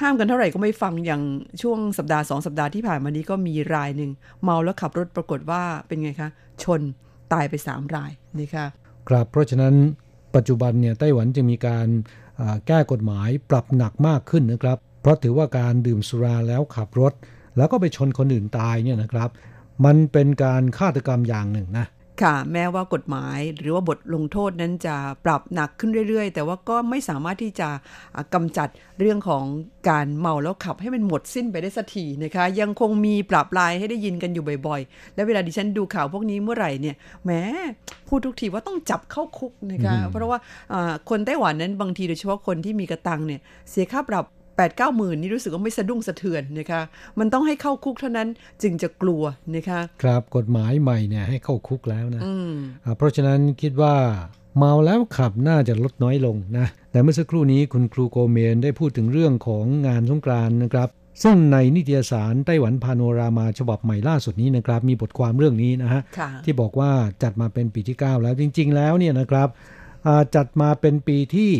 ห้ามกันเท่าไหร่ก็ไม่ฟังอย่างช่วงสัปดาห์2สัปดาห์ที่ผ่านมานี้ก็มีรายนึงเมาแล้วขับรถปรากฏว่าเป็นไงคะชนตายไป3รายนะคะครับเพราะฉะนั้นปัจจุบันเนี่ยไต้หวันจะมีการแก้กฎหมายปรับหนักมากขึ้นนะครับเพราะถือว่าการดื่มสุราแล้วขับรถแล้วก็ไปชนคนอื่นตายเนี่ยนะครับมันเป็นการฆาตกรรมอย่างหนึ่งนะค่ะแม้ว่ากฎหมายหรือว่าบทลงโทษนั้นจะปรับหนักขึ้นเรื่อยๆแต่ว่าก็ไม่สามารถที่จะกำจัดเรื่องของการเมาแล้วขับให้มันหมดสิ้นไปได้สักทีนะคะยังคงมีปราบปรายให้ได้ยินกันอยู่บ่อยๆและเวลาดิฉันดูข่าวพวกนี้เมื่อไหร่เนี่ยแหมพูดทุกทีว่าต้องจับเข้าคุกนะคะเพราะว่าคนไต้หวันนั้นบางทีโดยเฉพาะคนที่มีกระตังเนี่ยเสียค่าปรับ8-9 หมื่นนี่รู้สึกว่าไม่สะดุ้งสะเทือนนะคะมันต้องให้เข้าคุกเท่านั้นจึงจะกลัวนะคะครับกฎหมายใหม่เนี่ยให้เข้าคุกแล้วนะเพราะฉะนั้นคิดว่าเมาแล้วขับน่าจะลดน้อยลงนะแต่เมื่อสักครู่นี้คุณครูโกเมนได้พูดถึงเรื่องของงานสงกรานต์นะครับซึ่งในนิตยสารไต้หวันพาโนรามาฉบับใหม่ล่าสุดนี้นะครับมีบทความเรื่องนี้นะฮะที่บอกว่าจัดมาเป็นปีที่9แล้วจริงๆแล้วเนี่ยนะครับจัดมาเป็นปีที่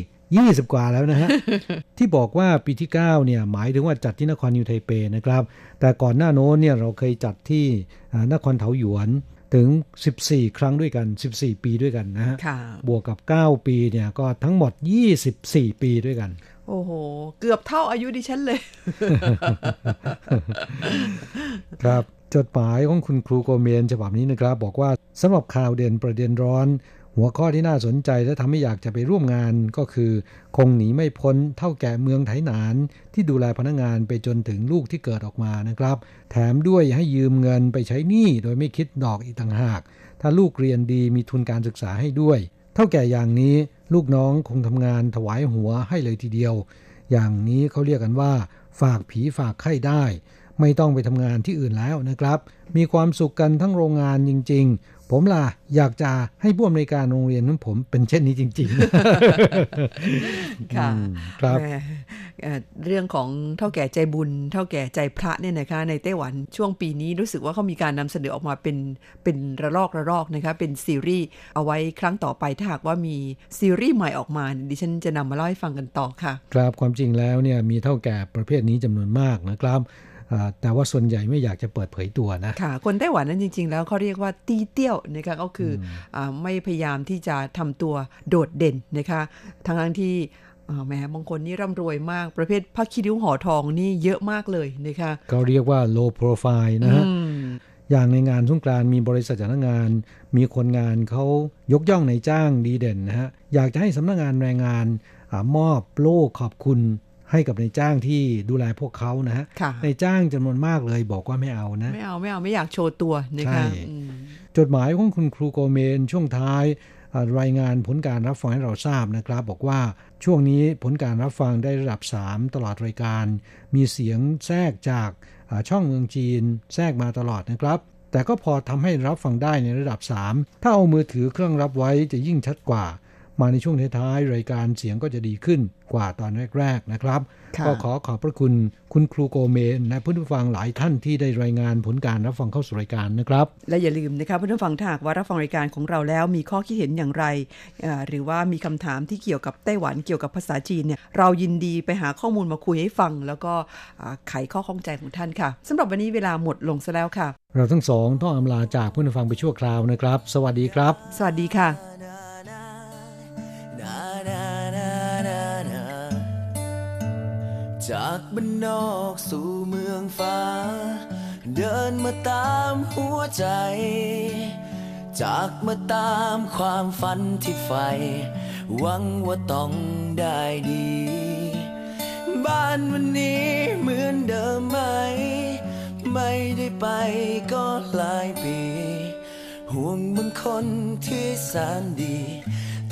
20กว่าแล้วนะฮะ ที่บอกว่าปีที่9เนี่ยหมายถึงว่าจัดที่นครนิวยอร์กไทเปนะครับแต่ก่อนหน้าโน้นเนี่ยเราเคยจัดที่นครเถาหยวนถึง14ครั้งด้วยกัน14ปีด้วยกันนะฮะ บวกกับ9ปีเนี่ยก็ทั้งหมด24ปีด้วยกันโอ้โหเกือบเท่าอายุดิฉันเลย ครับจดหมายของคุณครูโกเมนฉบับนี้นะครับบอกว่าสำหรับข่าวเด่นประเด็นร้อนหัวข้อที่น่าสนใจและทำให้อยากจะไปร่วมงานก็คือคงหนีไม่พ้นเท่าแก่เมืองไถหนานที่ดูแลพนักงานไปจนถึงลูกที่เกิดออกมานะครับแถมด้วยให้ยืมเงินไปใช้หนี้โดยไม่คิดดอกอีกต่างหากถ้าลูกเรียนดีมีทุนการศึกษาให้ด้วยเท่าแก่อย่างนี้ลูกน้องคงทำงานถวายหัวให้เลยทีเดียวอย่างนี้เขาเรียกกันว่าฝากผีฝากไข้ได้ไม่ต้องไปทำงานที่อื่นแล้วนะครับมีความสุขกันทั้งโรงงานจริงๆผมล่ะอยากจะให้ผู้อำนวยการโรงเรียนนั้นผมเป็นเช่นนี้จริงๆค่ะครับเรื่องของเฒ่าแก่ใจบุญเฒ่าแก่ใจพระเนี่ยนะคะในไต้หวันช่วงปีนี้รู้สึกว่าเขามีการนำเสนอออกมาเป็นระลอกนะคะเป็นซีรีส์เอาไว้ครั้งต่อไปถ้าหากว่ามีซีรีส์ใหม่ออกมาดิฉันจะนำมาเล่าให้ฟังกันต่อค่ะครับความจริงแล้วเนี่ยมีเฒ่าแก่ประเภทนี้จำนวนมากนะครับแต่ว่าส่วนใหญ่ไม่อยากจะเปิดเผยตัวนะค่ะคนไต้หวันนั้นจริงๆแล้วเขาเรียกว่าตีเตี้ยวนะคะก็คือไม่พยายามที่จะทำตัวโดดเด่นนะคะทั้งที่แม้บางคนนี่ร่ำรวยมากประเภทผ้าขี้ริ้วห่อทองนี่เยอะมากเลยนะคะก็เรียกว่า low profile นะฮะอย่างในงานสงกรานต์มีบริษัทจัดงานมีคนงานเขายกย่องนายจ้างดีเด่นนะฮะอยากจะให้สำนักงานแรงงานมอบโล่ขอบคุณให้กับนายจ้างที่ดูแลพวกเขานะฮะนายจ้างจำนวนมากเลยบอกว่าไม่เอานะไม่เอาไม่อยากโชว์ตัวนะคะจดหมายของคุณครูโกเมนช่วงท้ายรายงานผลการรับฟังให้เราทราบนะครับบอกว่าช่วงนี้ผลการรับฟังได้ระดับ3ตลอดรายการมีเสียงแทรกจากช่องเมืองจีนแทรกมาตลอดนะครับแต่ก็พอทำให้รับฟังได้ในระดับ3ถ้าเอามือถือเครื่องรับไว้จะยิ่งชัดกว่ามาในช่วงท้ายๆรายการเสียงก็จะดีขึ้นกว่าตอนแรกๆนะครับก็ขอบพระคุณคุณครูโกเมนและเพื่อนผู้ฟังหลายท่านที่ได้รายงานผลการรับฟังเข้าสู่รายการนะครับและอย่าลืมนะคะเพื่อนผู้ฟังถ้าหากว่ารับฟังรายการของเราแล้วมีข้อคิดเห็นอย่างไรหรือว่ามีคำถามที่เกี่ยวกับไต้หวันเกี่ยวกับภาษาจีนเนี่ยเรายินดีไปหาข้อมูลมาคุยให้ฟังแล้วก็ไขข้อข้องใจของท่านค่ะสำหรับวันนี้เวลาหมดลงซะแล้วค่ะเราทั้งสองต้องอำลาจากเพื่อนผู้ฟังไปชั่วคราวนะครับสวัสดีครับสวัสดีค่ะจากบ้านนอกสู่เมืองฟ้าเดินมาตามหัวใจจากมาตามความฝันที่ใฝ่หวังว่าต้องได้ดีบ้านวันนี้เหมือนเดิมไหมไม่ได้ไปก็หลายปีห่วงบางคนที่แสนดี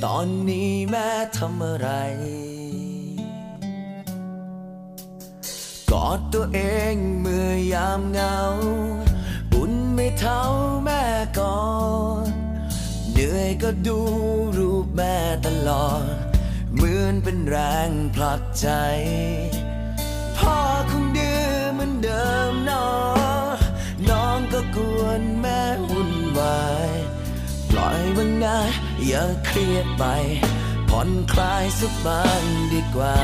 ตอนนี้แม่ทำอะไรกอดตัวเองเมื่อยามเหงาบุญไม่เท่าแม่ก่อนเหนื่อยก็ดูรูปแม่ตลอดเหมือนเป็นแรงผลักใจพ่อคงดื้อเหมือนเดิมน้องก็กวนแม่วุ่น บายปล่อยบ้างนะอย่าเครียดไปผ่อนคลายสักบ้างดีกว่า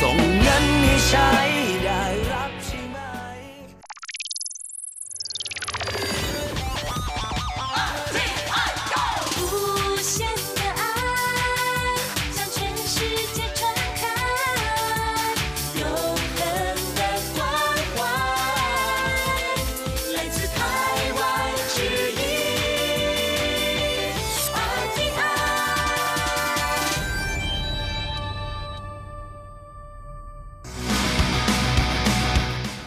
ส่งเงินให้ใช้ได้รับใช่ไหม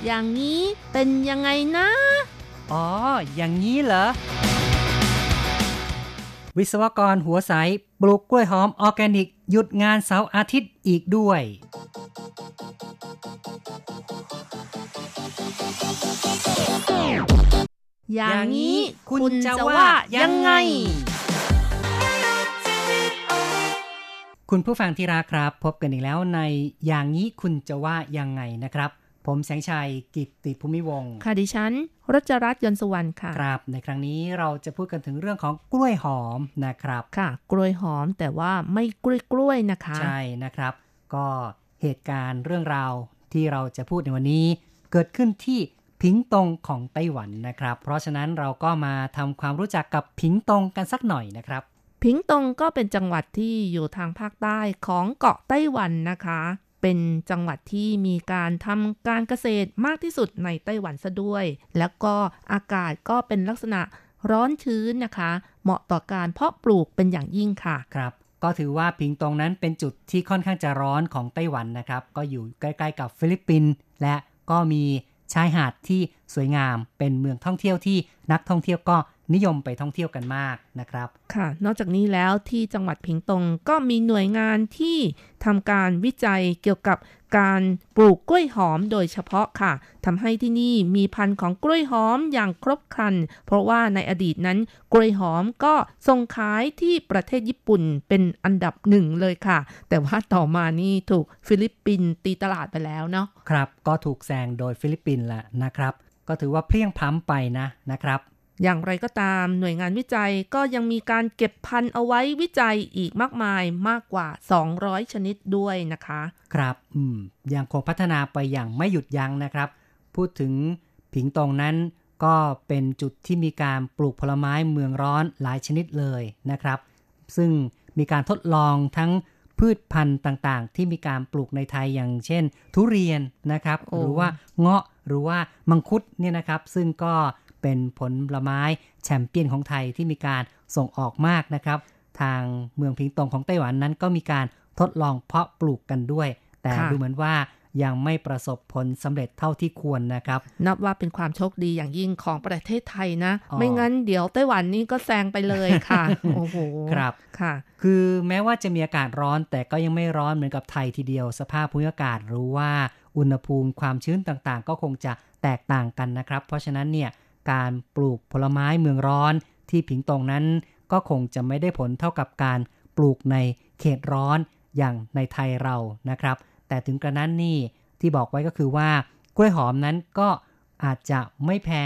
อย่างนี้เป็นยังไงนะอ๋ออย่างนี้เหรอวิศวกรหัวใสปลูกกล้วยหอมออร์แกนิกหยุดงานเสาร์อาทิตย์อีกด้วยอย่างนี้คุณจะว่ายังไงคุณผู้ฟังที่รักครับพบกันอีกแล้วในอย่างนี้คุณจะว่ายังไงนะครับผมแสงชัยกิตติภูมิวงศ์ค่ะดิฉันรัชรัตน์ยนต์สุวรรณค่ะครับในครั้งนี้เราจะพูดกันถึงเรื่องของกล้วยหอมนะครับค่ะกล้วยหอมแต่ว่าไม่กล้วยนะคะใช่นะครับก็เหตุการณ์เรื่องราวที่เราจะพูดในวันนี้เกิดขึ้นที่ผิงตงของไต้หวันนะครับเพราะฉะนั้นเราก็มาทำความรู้จักกับผิงตงกันสักหน่อยนะครับผิงตงก็เป็นจังหวัดที่อยู่ทางภาคใต้ของเกาะไต้หวันนะคะเป็นจังหวัดที่มีการทำการเกษตรมากที่สุดในไต้หวันซะด้วยแล้วก็อากาศก็เป็นลักษณะร้อนชื้นนะคะเหมาะต่อการเพาะปลูกเป็นอย่างยิ่งค่ะครับก็ถือว่าผิงตงนั้นเป็นจุดที่ค่อนข้างจะร้อนของไต้หวันนะครับก็อยู่ใกล้ๆกับฟิลิปปินส์และก็มีชายหาดที่สวยงามเป็นเมืองท่องเที่ยวที่นักท่องเที่ยวก็นิยมไปท่องเที่ยวกันมากนะครับค่ะนอกจากนี้แล้วที่จังหวัดผิงตงก็มีหน่วยงานที่ทำการวิจัยเกี่ยวกับการปลูกกล้วยหอมโดยเฉพาะค่ะทำให้ที่นี่มีพันธุ์ของกล้วยหอมอย่างครบครันเพราะว่าในอดีตนั้นกล้วยหอมก็ส่งขายที่ประเทศญี่ปุ่นเป็นอันดับหนึ่งเลยค่ะแต่ว่าต่อมานี่ถูกฟิลิปปินส์ตีตลาดไปแล้วเนาะครับก็ถูกแซงโดยฟิลิปปินส์แหละนะครับก็ถือว่าเพลี้ยงพล้ำไปนะครับอย่างไรก็ตามหน่วยงานวิจัยก็ยังมีการเก็บพันธุ์เอาไว้วิจัยอีกมากมายมากกว่า200ชนิดด้วยนะคะครับยังคงพัฒนาไปอย่างไม่หยุดยั้งนะครับพูดถึงผิงตงนั้นก็เป็นจุดที่มีการปลูกผลไม้เมืองร้อนหลายชนิดเลยนะครับซึ่งมีการทดลองทั้งพืชพันธุ์ต่างๆที่มีการปลูกในไทยอย่างเช่นทุเรียนนะครับหรือว่าเงาะหรือว่ามังคุดเนี่ยนะครับซึ่งก็เป็นผลไม้แชมเปี้ยนของไทยที่มีการส่งออกมากนะครับทางเมืองผิงตงของไต้หวันนั้นก็มีการทดลองเพาะปลูกกันด้วยแต่ดูเหมือนว่ายังไม่ประสบผลสำเร็จเท่าที่ควรนะครับนับว่าเป็นความโชคดีอย่างยิ่งของประเทศไทยนะไม่งั้นเดี๋ยวไต้หวันนี่ก็แซงไปเลยค่ะ โอ้โหครับค่ะคือแม้ว่าจะมีอากาศร้อนแต่ก็ยังไม่ร้อนเหมือนกับไทยทีเดียวสภาพภูมิอากาศรู้ว่าอุณหภูมิความชื้นต่างๆก็คงจะแตกต่างกันนะครับเพราะฉะนั้นเนี่ยการปลูกผลไม้เมืองร้อนที่ผิงตงนั้นก็คงจะไม่ได้ผลเท่ากับการปลูกในเขตร้อนอย่างในไทยเรานะครับแต่ถึงกระนั้นนี่ที่บอกไว้ก็คือว่ากล้วยหอมนั้นก็อาจจะไม่แพ้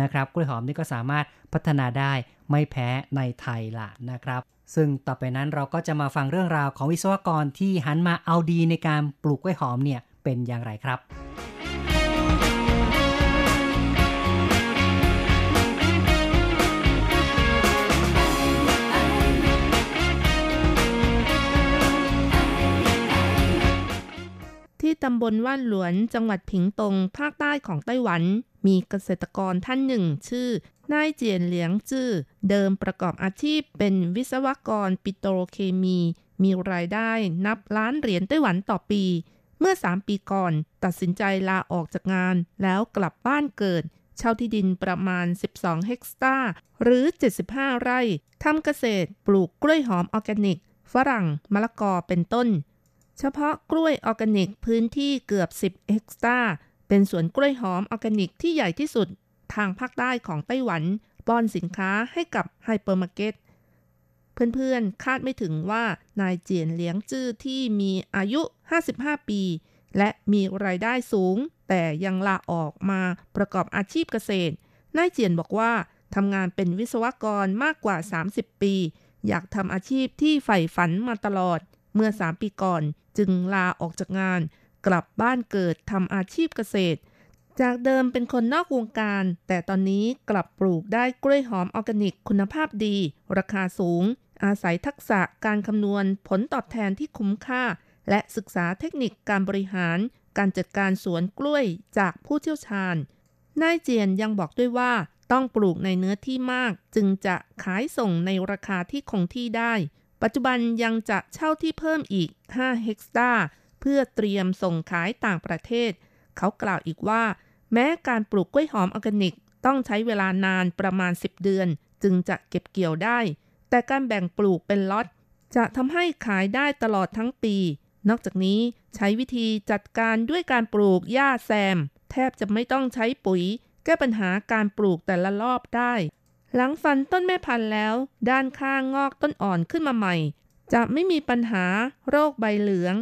นะครับกล้วยหอมนี่ก็สามารถพัฒนาได้ไม่แพ้ในไทยล่ะนะครับซึ่งต่อไปนั้นเราก็จะมาฟังเรื่องราวของวิศวกรที่หันมาเอาดีในการปลูกกล้วยหอมเนี่ยเป็นอย่างไรครับที่ตำบลว่านหลวนจังหวัดผิงตงภาคใต้ของไต้หวันมีเกษตรกรท่านหนึ่งชื่อนายเจียนเหลียงจื้อเดิมประกอบอาชีพเป็นวิศวกรปิโตรเคมีมีรายได้นับล้านเหรียญไต้หวันต่อปีเมื่อ3ปีก่อนตัดสินใจลาออกจากงานแล้วกลับบ้านเกิดเช่าที่ดินประมาณ12เฮกตาร์หรือ75ไร่ทำเกษตรปลูกกล้วยหอมออร์แกนิกฝรั่งมะละกอเป็นต้นเฉพาะกล้วยออร์แกนิกพื้นที่เกือบ10เฮกตาร์เป็นสวนกล้วยหอมออร์แกนิกที่ใหญ่ที่สุดทางภาคใต้ของไต้หวันป้อนสินค้าให้กับไฮเปอร์มาร์เก็ตเพื่อนๆคาดไม่ถึงว่านายเจียนเลี้ยงจื้อที่มีอายุ55ปีและมีรายได้สูงแต่ยังลาออกมาประกอบอาชีพเกษตร นายเจียนบอกว่าทำงานเป็นวิศวกรมากกว่า30ปีอยากทำอาชีพที่ใฝ่ฝันมาตลอดเมื่อ3ปีก่อนจึงลาออกจากงานกลับบ้านเกิดทำอาชีพเกษตรจากเดิมเป็นคนนอกวงการแต่ตอนนี้กลับปลูกได้กล้วยหอมออร์แกนิกคุณภาพดีราคาสูงอาศัยทักษะการคำนวณผลตอบแทนที่คุ้มค่าและศึกษาเทคนิคการบริหารการจัดการสวนกล้วยจากผู้เชี่ยวชาญนายเจียนยังบอกด้วยว่าต้องปลูกในเนื้อที่มากจึงจะขายส่งในราคาที่คงที่ได้ปัจจุบันยังจะเช่าที่เพิ่มอีก5เฮกตาร์เพื่อเตรียมส่งขายต่างประเทศเขากล่าวอีกว่าแม้การปลูกกล้วยหอมออร์แกนิกต้องใช้เวลานานประมาณ10เดือนจึงจะเก็บเกี่ยวได้แต่การแบ่งปลูกเป็นล็อตจะทำให้ขายได้ตลอดทั้งปีนอกจากนี้ใช้วิธีจัดการด้วยการปลูกหญ้าแซมแทบจะไม่ต้องใช้ปุ๋ยแก้ปัญหาการปลูกแต่ละรอบได้หลังฟันต้นแม่พันธุ์แล้วด้านข้างงอกต้นอ่อนขึ้นมาใหม่จะไม่มีปัญหาโรคใบเหลือง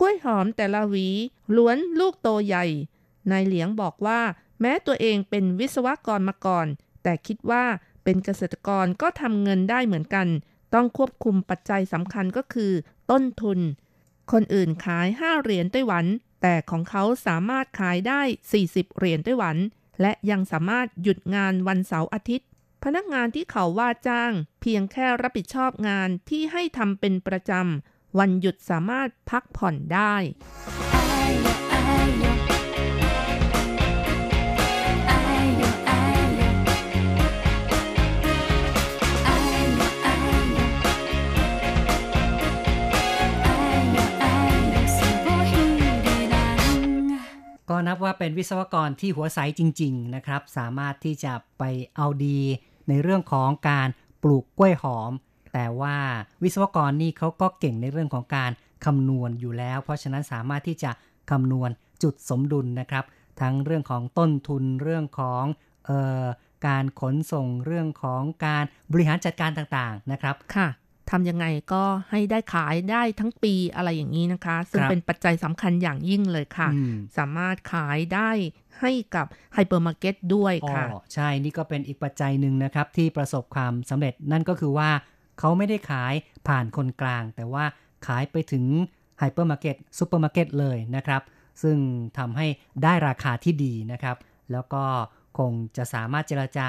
กล้วยหอมแต่ละหวีล้วนลูกโตใหญ่นายเหลียงบอกว่าแม้ตัวเองเป็นวิศวกรมาก่อนแต่คิดว่าเป็นเกษตรกรก็ทำเงินได้เหมือนกันต้องควบคุมปัจจัยสำคัญก็คือต้นทุนคนอื่นขาย5เหรียญไต้หวันแต่ของเขาสามารถขายได้40เหรียญไต้หวันและยังสามารถหยุดงานวันเสาร์อาทิตย์พนักงานที่เขาว่าจ้างเพียงแค่รับผิดชอบงานที่ให้ทำเป็นประจำวันหยุดสามารถพักผ่อนได้ก็นับว่าเป็นวิศวกรที่หัวใสจริงๆนะครับสามารถที่จะไปเอาดีในเรื่องของการปลูกกล้วยหอมแต่ว่าวิศวกรนี่เขาก็เก่งในเรื่องของการคำนวณอยู่แล้วเพราะฉะนั้นสามารถที่จะคำนวณจุดสมดุลนะครับทั้งเรื่องของต้นทุนเรื่องของการขนส่งเรื่องของการบริหารจัดการต่างๆนะครับค่ะทำยังไงก็ให้ได้ขายได้ทั้งปีอะไรอย่างนี้นะคะซึ่งเป็นปัจจัยสำคัญอย่างยิ่งเลยค่ะสามารถขายได้ให้กับไฮเปอร์มาร์เก็ตด้วยค่ะใช่นี่ก็เป็นอีกปัจจัยหนึ่งนะครับที่ประสบความสำเร็จนั่นก็คือว่าเขาไม่ได้ขายผ่านคนกลางแต่ว่าขายไปถึงไฮเปอร์มาร์เก็ตซุปเปอร์มาร์เก็ตเลยนะครับซึ่งทำให้ได้ราคาที่ดีนะครับแล้วก็คงจะสามารถเจรจา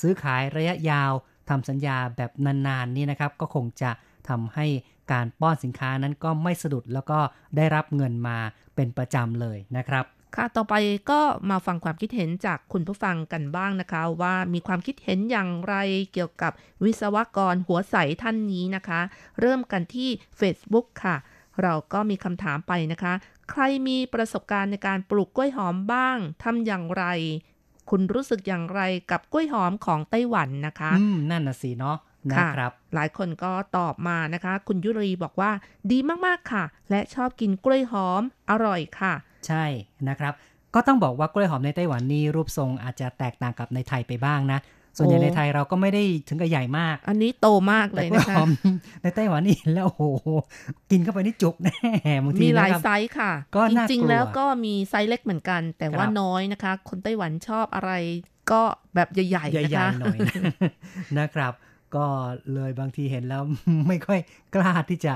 ซื้อขายระยะยาวทำสัญญาแบบนานๆนี่นะครับก็คงจะทำให้การป้อนสินค้านั้นก็ไม่สะดุดแล้วก็ได้รับเงินมาเป็นประจำเลยนะครับค่ะต่อไปก็มาฟังความคิดเห็นจากคุณผู้ฟังกันบ้างนะคะว่ามีความคิดเห็นอย่างไรเกี่ยวกับวิศวกรหัวใสท่านนี้นะคะเริ่มกันที่ Facebook ค่ะเราก็มีคำถามไปนะคะใครมีประสบการณ์ในการปลูกกล้วยหอมบ้างทำอย่างไรคุณรู้สึกอย่างไรกับกล้วยหอมของไต้หวันนะคะนั่นน่ะสิเนาะนะครับหลายคนก็ตอบมานะคะคุณยุรีบอกว่าดีมากๆค่ะและชอบกินกล้วยหอมอร่อยค่ะใช่นะครับก็ต้องบอกว่ากล้วยหอมในไต้หวันนี่รูปทรงอาจจะแตกต่างกับในไทยไปบ้างนะส่วนใหญ่ในไทยเราก็ไม่ได้ถึงกับใหญ่มากอันนี้โตมากเลยนะคะในไต้หวันนี่แล้วโอ้โหกินเข้าไปนี่จุกแน่บางทีมีหลายไซส์ค่ะจริงๆแล้วก็มีไซส์เล็กเหมือนกันแต่ว่าน้อยนะคะคนไต้หวันชอบอะไรก็แบบใหญ่ๆนะคะหน่อยนะครับก็เลยบางทีเห็นแล้วไม่ค่อยกล้าที่จะ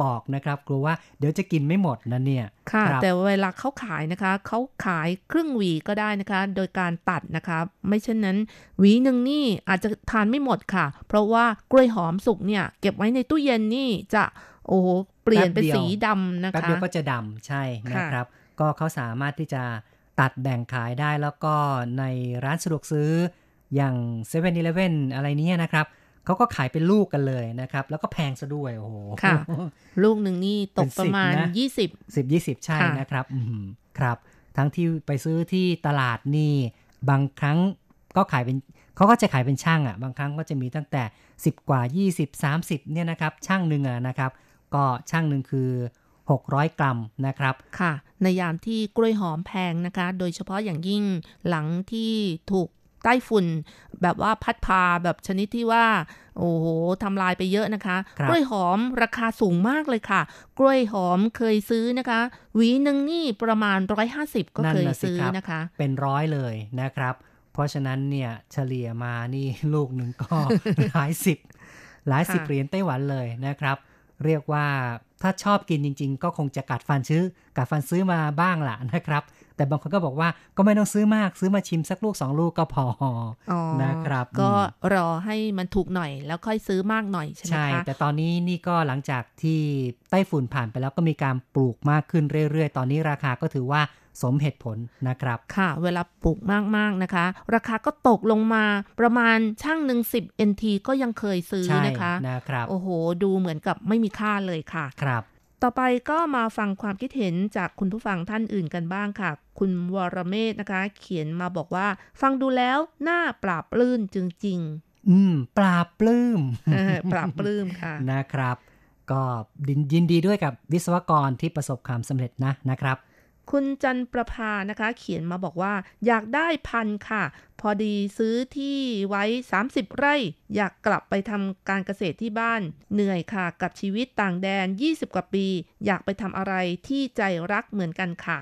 ปอกนะครับกลัวว่าเดี๋ยวจะกินไม่หมดนะเนี่ยค่ะแต่เวลาเขาขายนะคะเขาขายครึ่งหวีก็ได้นะคะโดยการตัดนะคะไม่เช่นนั้นหวีหนึ่งนี่อาจจะทานไม่หมดค่ะเพราะว่ากล้วยหอมสุกเนี่ยเก็บไว้ในตู้เย็นนี่จะโอ้โหเปลี่ยนเป็นสีดำนะคะแป๊บเดียวก็จะดำใช่นะครับก็เขาสามารถที่จะตัดแบ่งขายได้แล้วก็ในร้านสะดวกซื้ออย่าง 7-Eleven อะไรนี้นะครับเขาก็ขายเป็นลูกกันเลยนะครับแล้วก็แพงซะด้วยโอ้โหค่ะลูกหนึ่งนี่ตกประมาณ20ใช่นะครับครับทั้งที่ไปซื้อที่ตลาดนี่บางครั้งก็ขายเป็นเขาก็จะขายเป็นช่างอ่ะบางครั้งก็จะมีตั้งแต่10กว่า20 30เนี่ยนะครับช่างนึงอ่ะนะครับก็ช่างนึงคือ600กรัมนะครับค่ะในยามที่กล้วยหอมแพงนะคะโดยเฉพาะอย่างยิ่งหลังที่ถูกไต้ฝุ่นแบบว่าพัดพาแบบชนิดที่ว่าโอ้โหทำลายไปเยอะนะคะกล้วยหอมราคาสูงมากเลยค่ะกล้วยหอมเคยซื้อนะคะหวีนึงนี่ประมาณ150ก็เคยซื้อนะคะเป็น100เลยนะครับ เพราะฉะนั้นเนี่ยเฉลี่ยมานี่ลูกหนึ่งก็ หลายสิบเหรียญไต้หวันเลยนะครับเรียกว่าถ้าชอบกินจริงๆก็คงจะกัดฟันซื้อมาบ้างล่ะนะครับแต่บางคนก็บอกว่าก็ไม่ต้องซื้อมากซื้อมาชิมสักลูก2ลูกก็พอนะครับก็รอให้มันถูกหน่อยแล้วค่อยซื้อมากหน่อยใช่ไหมคะใช่แต่ตอนนี้นี่ก็หลังจากที่ไต้ฝุ่นผ่านไปแล้วก็มีการปลูกมากขึ้นเรื่อยๆตอนนี้ราคาก็ถือว่าสมเหตุผลนะครับค่ะเวลาปลูกมากๆนะคะราคาก็ตกลงมาประมาณช่างนึง10 NT ก็ยังเคยซื้อนะคะโอ้โหดูเหมือนกับไม่มีค่าเลยค่ะครับต่อไปก็มาฟังความคิดเห็นจากคุณผู้ฟังท่านอื่นกันบ้างค่ะคุณวรเมธนะคะเขียนมาบอกว่าฟังดูแล้วน่าปลาบปลื้มจริงๆปลาบปลื้มค่ะนะครับก็ยินดีด้วยกับวิศวกรที่ประสบความสำเร็จนะครับคุณจันประภานะคะเขียนมาบอกว่าอยากได้พันค่ะพอดีซื้อที่ไว้30ไร่อยากกลับไปทำการเกษตรที่บ้านเหนื่อยค่ะกับชีวิตต่างแดน20กว่าปีอยากไปทำอะไรที่ใจรักเหมือนกันค่ะ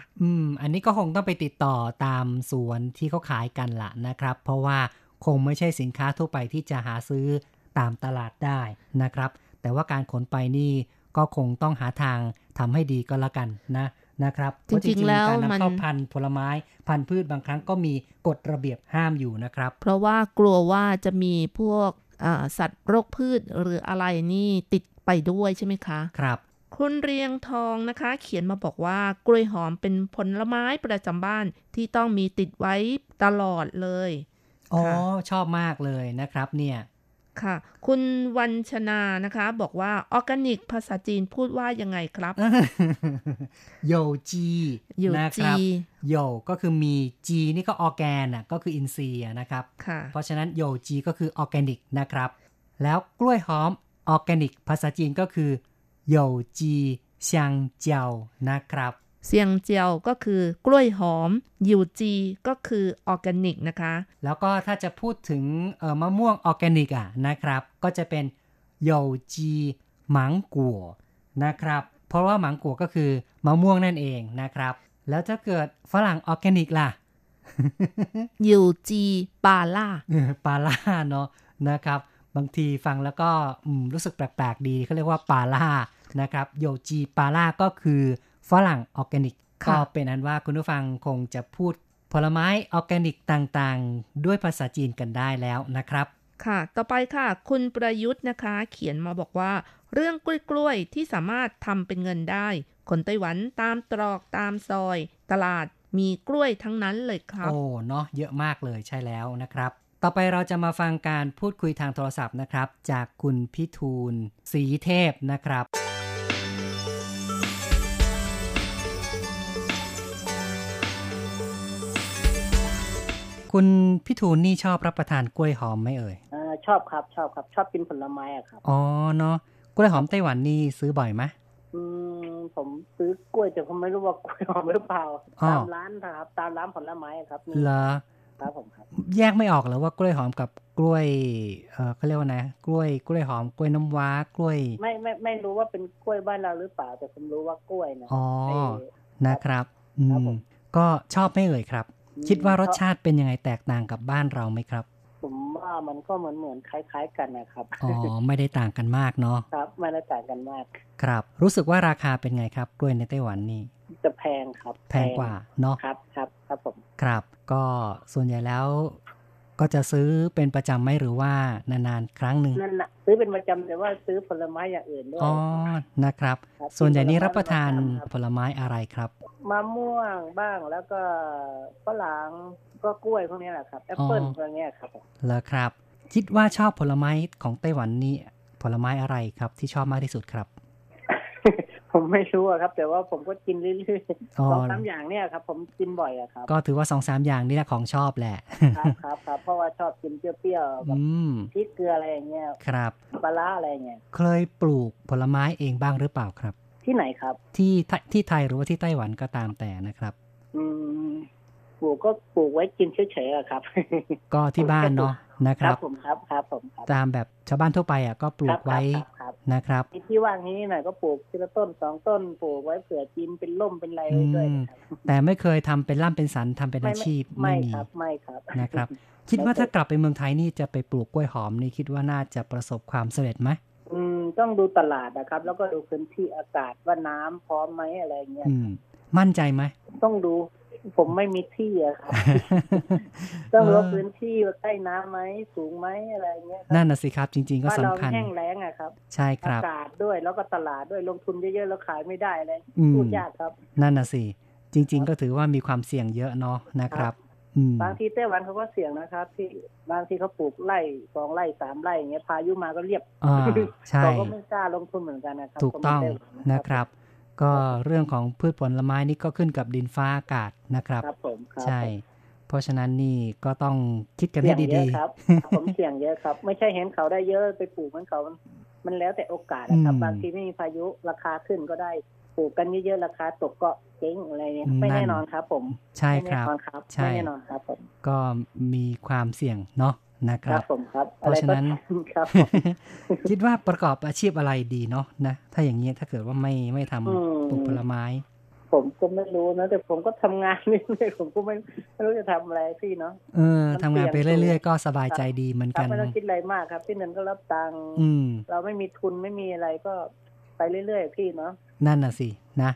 อันนี้ก็คงต้องไปติดต่อตามสวนที่เขาขายกันละนะครับเพราะว่าคงไม่ใช่สินค้าทั่วไปที่จะหาซื้อตามตลาดได้นะครับแต่ว่าการขนไปนี่ก็คงต้องหาทางทำให้ดีก็แล้วกันนะครับจริงแล้วการนำเข้าพันธุ์ผลไม้พันธุ์พืชบางครั้งก็มีกฎระเบียบห้ามอยู่นะครับเพราะว่ากลัวว่าจะมีพวกสัตว์โรคพืชหรืออะไรนี่ติดไปด้วยใช่ไหมคะครับคุณเรียงทองนะคะเขียนมาบอกว่ากล้วยหอมเป็นผลไม้ประจำบ้านที่ต้องมีติดไว้ตลอดเลยอ๋อชอบมากเลยนะครับเนี่ยค่ะคุณวัญชนานะคะบอกว่าออร์แกนิกภาษาจีนพูดว่ายังไงครับโยจีนะครับโยก็คือมีจีนี่ก็ออร์แกนน่ะก็คืออินทรีย์นะครับเพราะฉะนั้นโยจีก็คือออร์แกนิกนะครับแล้วกล้วยหอมออร์แกนิกภาษาจีนก็คือโยจีเซียงเจียวนะครับเซียงเจียวก็คือกล้วยหอมยูจีก็คือออร์แกนิกนะคะแล้วก็ถ้าจะพูดถึงมะม่วงออร์แกนิกอ่ะนะครับก็จะเป็นโยจีมังกั่วนะครับเพราะว่ามังกั่วก็คือมะม่วงนั่นเองนะครับแล้วถ้าเกิดฝรั่งออร์แกนิกล่ะยูจีปาล่าเนาะนะครับบางทีฟังแล้วก็รู้สึกแปลกๆดีเขาเรียกว่าปาล่านะครับโยจีปาล่าก็คือฝรั่งออร์แกนิกก็เป็นอันว่าคุณผู้ฟังคงจะพูดผลไม้ออร์แกนิกต่างๆด้วยภาษาจีนกันได้แล้วนะครับค่ะต่อไปค่ะคุณประยุทธ์นะคะเขียนมาบอกว่าเรื่องกล้วยๆที่สามารถทำเป็นเงินได้คนไต้หวันตามตรอกตามซอยตลาดมีกล้วยทั้งนั้นเลยครับโอ้เนาะเยอะมากเลยใช่แล้วนะครับต่อไปเราจะมาฟังการพูดคุยทางโทรศัพท์นะครับจากคุณพิทูลศรีเทพนะครับคุณพี่ทูลนี่ชอบรับประทานกล้วยหอมไหมเอ่ยชอบครับชอบกินผลไม้อ่ะครับอ๋อเนาะกล้วยหอมไต้หวันนี่ซื้อบ่อยไหมผมซื้อกล้วยแต่ผมไม่รู้ว่ากล้วยหอมหรือเปล่าตามร้านครับตามร้านผลไม้ครับเหรอครับผมครับแยกไม่ออกเหรอว่ากล้วยหอมกับกล้วยเขาเรียกว่าไงกล้วยหอมกล้วยน้ำว้ากล้วยไม่รู้ว่าเป็นกล้วยบ้านเราหรือเปล่าแต่ผมรู้ว่ากล้วยนะอ๋อนะครับก็ชอบไม่เอ่ยครับคิดว่ารสชาติเป็นยังไงแตกต่างกับบ้านเราไหมครับผมว่ามันก็เหมือนคล้ายๆกันนะครับอ๋อไม่ได้ต่างกันมากเนาะครับไม่ได้ต่างกันมากครับรู้สึกว่าราคาเป็นไงครับกล้วยในไต้หวันนี่จะแพงครับแพงกว่าเนาะครับผมครับก็ส่วนใหญ่แล้วก็จะซื้อเป็นประจำไหมหรือว่านานๆครั้งนึงนั่นน่ะซื้อเป็นประจำแต่ว่าซื้อผลไม้อย่างอื่นด้วยอ๋อนะครับส่วนใหญ่นี่รับประทานผลไม้อะไรครับมะม่วงบ้างแล้วก็ฝรั่งก็กล้วยพวกนี้แหละครับแอปเปิ้ลพวกนี้ครับเหรอครับคิดว่าชอบผลไม้ของไต้หวันนี่ผลไม้อะไรครับที่ชอบมากที่สุดครับ ผมไม่รู้ครับแต่ว่าผมก็กินเรื่อยๆ 2-3 อย่างเนี่ยครับผมกินบ่อยครับก็ถือว่า 2-3 อย่างนี่แหละของชอบแหละ ครับเพราะว่าชอบกินเปรี้ยวๆแบบพริกเกลืออะไรอย่างเงี้ยครับปลาอะไรอย่างเงี้ยเคยปลูกผลไม้เองบ้างหรือเปล่าครับที่ไหนครับที่ไทยหรือว่าที่ไต้หวันก็ตามแต่นะครับปลูกก็ปลูกไว้กินเฉยๆครับก็ที่บ้านเนาะนะครับผมครับตามแบบชาวบ้านทั่วไปก็ปลูกไว้ นะครับที่ว่างนี้หน่อยก็ปลูกทีละต้นสองต้นปลูกไว้เผื่อกินเป็นร่มเป็นไรด้วยนะครับแต่ไม่เคยทำเป็นล่ำเป็นสันทำเป็นอาชีพไม่ครับไม่ครับนะครับคิดว่าถ้ากลับไปเมืองไทยนี่จะไปปลูกกล้วยหอมนี่คิดว่าน่าจะประสบความสำเร็จไหมต้องดูตลาดนะครับแล้วก็ดูพื้นที่อากาศว่าน้ำพร้อมไหมอะไรเงี้ยมั่นใจไหมต้องดูผมไม่มีที่อะครับต้องรู้พื้นที่ว่าใกล้น้ำไหมสูงไหมอะไรเงี้ยนั่นน่ะสิครับจริงๆก็สำคัญแห้งแล้งอะครับใช่ครับอากาศด้วยแล้วก็ตลาดด้วยลงทุนเยอะๆแล้วขายไม่ได้เลยพูดยากครับนั่นน่ะสิจริงๆก็ถือว่ามีความเสี่ยงเยอะเนาะนะครับบางทีไต้หวันเขาก็เสี่ยงนะครับที่บางทีเขาปลูกไร่สองไร่สามไร่อย่างเงี้ยพายุมาก็เรียบเขาก็ไม่กล้าลงทุนเหมือนกันนะครับถูกต้องนะครับก็เรื่องของพืชผลไม้นี่ก็ขึ้นกับดินฟ้าอากาศนะครับครับผมครับใช่เพราะฉะนั้นนี่ก็ต้องคิดกันให้ดีๆครับผมเสี่ยงเยอะครับไม่ใช่เห็นเขาได้เยอะไปปลูกมันเขามันแล้วแต่โอกาสนะครับบางทีไม่มีพายุราคาขึ้นก็ได้ปลูกกันเยอะๆราคาตกก็เจ๊งอะไรเนี่ยไม่แน่นอนครับผมใช่ครับไม่แน่นอนครับผมก็มีความเสี่ยงเนาะนะครับผมครับเพราะฉะนั้นครับคิดว่าประกอบอาชีพอะไรดีเนาะนะถ้าอย่างนี้ถ้าเกิดว่าไม่ทำปลูกผลไม้ผมก็ไม่รู้นะแต่ผมก็ทำงานเรื่อยๆผมก็ไม่รู้จะทำอะไรพี่เนาะทำงานไปเรื่อยๆก็สบายใจดีเหมือนกันไม่ต้องคิดอะไรมากครับที่นั่นก็รับตังค์เราไม่มีทุนไม่มีอะไรก็ไปเรื่อยๆพี่เนาะนั่นน่ะสินะ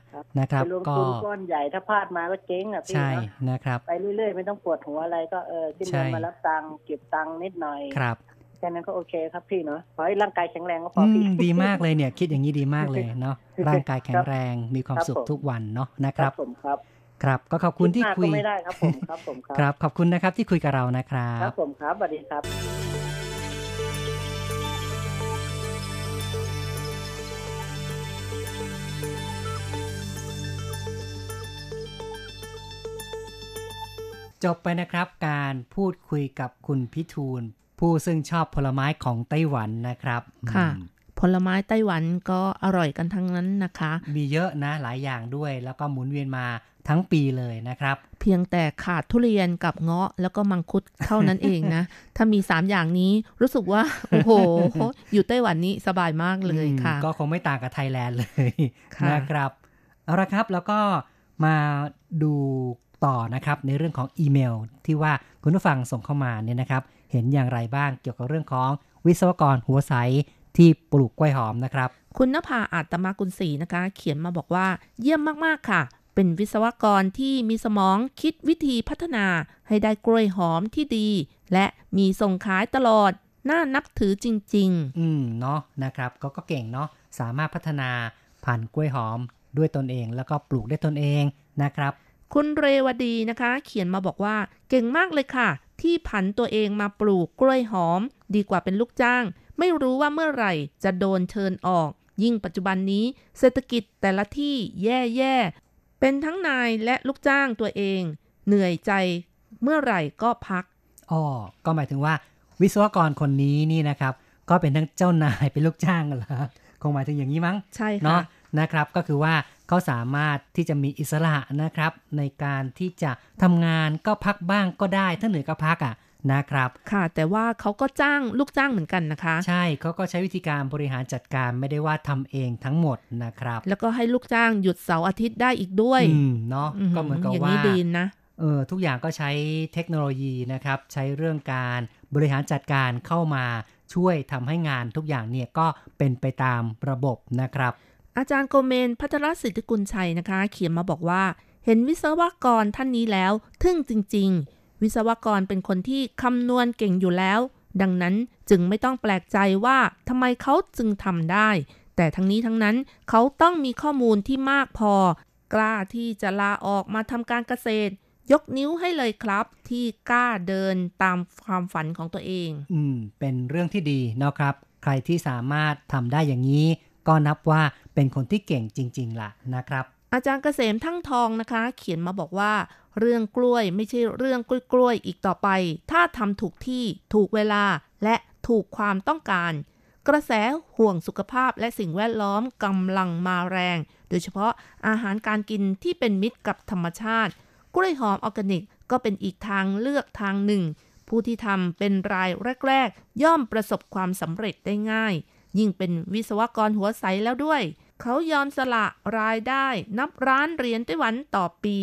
ครับก็ลงทุนก้อนใหญ่ถ้าพลาดมาก็เจ๊งอ่ะพี่เนาะนะครับไปเรื่อยๆไม่ต้องปวดหัวอะไรก็ขึ้นเงินมารับตังค์เก็บตังค์นิดหน่อยครับแค่นั้นก็โอเคครับพี่เนาะขอให้ร่างกายแข็งแรงก็พอพี่ดีมากเลยเนี่ยคิดอย่างนี้ดีมากเลยเนาะร่างกายแข็งแรงมีความสุขทุกวันเนาะนะครับผมครับครับก็ขอบคุณที่คุยไม่ได้ครับผมครับผมครับขอบคุณนะครับที่คุยกับเรานะครับครับผมครับสวัสดีครับจบไปนะครับการพูดคุยกับคุณพิทูลผู้ซึ่งชอบผลไม้ของไต้หวันนะครับค่ะผลไม้ไต้หวันก็อร่อยกันทั้งนั้นนะคะมีเยอะนะหลายอย่างด้วยแล้วก็หมุนเวียนมาทั้งปีเลยนะครับเพียงแต่ขาดทุเรียนกับเงาะแล้วก็มังคุดเท่านั้นเองนะ ถ้ามี3อย่างนี้รู้สึกว่าโอ้โห อยู่ไต้หวันนี้สบายมากเลยค่ะก็คงไม่ต่างกับไทยแลนด์เลยนะครับเอาละครับแล้วก็มาดูต่อนะครับในเรื่องของอีเมลที่ว่าคุณผู้ฟังส่งเข้ามาเนี่ยนะครับเห็นอย่างไรบ้างเกี่ยวกับเรื่องของวิศวกรหัวใสที่ปลูกกล้วยหอมนะครับคุณณภาอาตมากุลศรีนะคะเขียนมาบอกว่าเยี่ยมมากๆค่ะเป็นวิศวกรที่มีสมองคิดวิธีพัฒนาให้ได้กล้วยหอมที่ดีและมีส่งขายตลอดน่านับถือจริงๆเนาะนะครับเขาก็เก่งเนาะสามารถพัฒนาพันธุ์กล้วยหอมด้วยตนเองแล้วก็ปลูกได้ตนเองนะครับคุณเรวดีนะคะเขียนมาบอกว่าเก่งมากเลยค่ะที่ผันตัวเองมาปลูกกล้วยหอมดีกว่าเป็นลูกจ้างไม่รู้ว่าเมื่อไหร่จะโดนเชิญออกยิ่งปัจจุบันนี้เศรษฐกิจแต่ละที่แย่ๆเป็นทั้งนายและลูกจ้างตัวเองเหนื่อยใจเมื่อไหร่ก็พักก็หมายถึงว่าวิศวกรคนนี้นี่นะครับก็เป็นทั้งเจ้านายเป็นลูกจ้างกันเหรอคงหมายถึงอย่างนี้มั้งใช่ค่ะนะครับก็คือว่าเขาสามารถที่จะมีอิสระนะครับในการที่จะทำงานก็พักบ้างก็ได้ถ้าเหนื่อยก็พักอ่ะนะครับค่ะแต่ว่าเขาก็จ้างลูกจ้างเหมือนกันนะคะใช่เขาก็ใช้วิธีการบริหารจัดการไม่ได้ว่าทำเองทั้งหมดนะครับแล้วก็ให้ลูกจ้างหยุดเสาร์อาทิตย์ได้อีกด้วยเนาะก็เหมือนกับว่าอย่างนี้ดีนะทุกอย่างก็ใช้เทคโนโลยีนะครับใช้เรื่องการบริหารจัดการเข้ามาช่วยทำให้งานทุกอย่างเนี่ยก็เป็นไปตามระบบนะครับอาจารย์โกเมนพัทรสิทธิกุลชัยนะคะเขียนมาบอกว่าเห็นวิศวกรท่านนี้แล้วทึ่งจริงๆวิศวกรเป็นคนที่คำนวณเก่งอยู่แล้วดังนั้นจึงไม่ต้องแปลกใจว่าทำไมเขาจึงทำได้แต่ทั้งนี้ทั้งนั้นเขาต้องมีข้อมูลที่มากพอกล้าที่จะลาออกมาทำการเกษตรยกนิ้วให้เลยครับที่กล้าเดินตามความฝันของตัวเองเป็นเรื่องที่ดีนะครับใครที่สามารถทำได้อย่างนี้ก็นับว่าเป็นคนที่เก่งจริงๆล่ะนะครับอาจารย์เกษมทั้งทองนะคะเขียนมาบอกว่าเรื่องกล้วยไม่ใช่เรื่องกล้วยๆอีกต่อไปถ้าทำถูกที่ถูกเวลาและถูกความต้องการกระแสห่วงสุขภาพและสิ่งแวดล้อมกำลังมาแรงโดยเฉพาะอาหารการกินที่เป็นมิตรกับธรรมชาติกล้วยหอมออร์แกนิกก็เป็นอีกทางเลือกทางหนึ่งผู้ที่ทำเป็นรายแรกๆย่อมประสบความสำเร็จได้ง่าย ยิ่งเป็นวิศวกรหัวใสแล้วด้วยเขายอมสละรายได้นับล้านเหรียญไต้หวันต่อปี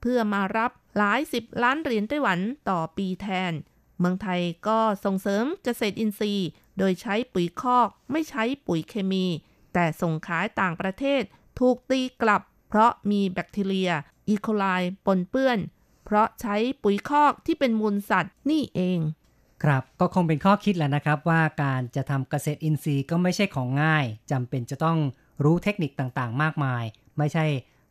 เพื่อมารับหลายสิบล้านเหรียญไต้หวันต่อปีแทนเมืองไทยก็ส่งเสริมเกษตรอินทรีย์โดยใช้ปุ๋ยคอกไม่ใช้ปุ๋ยเคมีแต่ส่งขายต่างประเทศถูกตีกลับเพราะมีแบคทีเรียอีโคไลปนเปื้อนเพราะใช้ปุ๋ยคอกที่เป็นมูลสัตว์นี่เองครับก็คงเป็นข้อคิดแหละนะครับว่าการจะทำเกษตรอินทรีย์ก็ไม่ใช่ของง่ายจำเป็นจะต้องรู้เทคนิคต่างๆมากมายไม่ใช่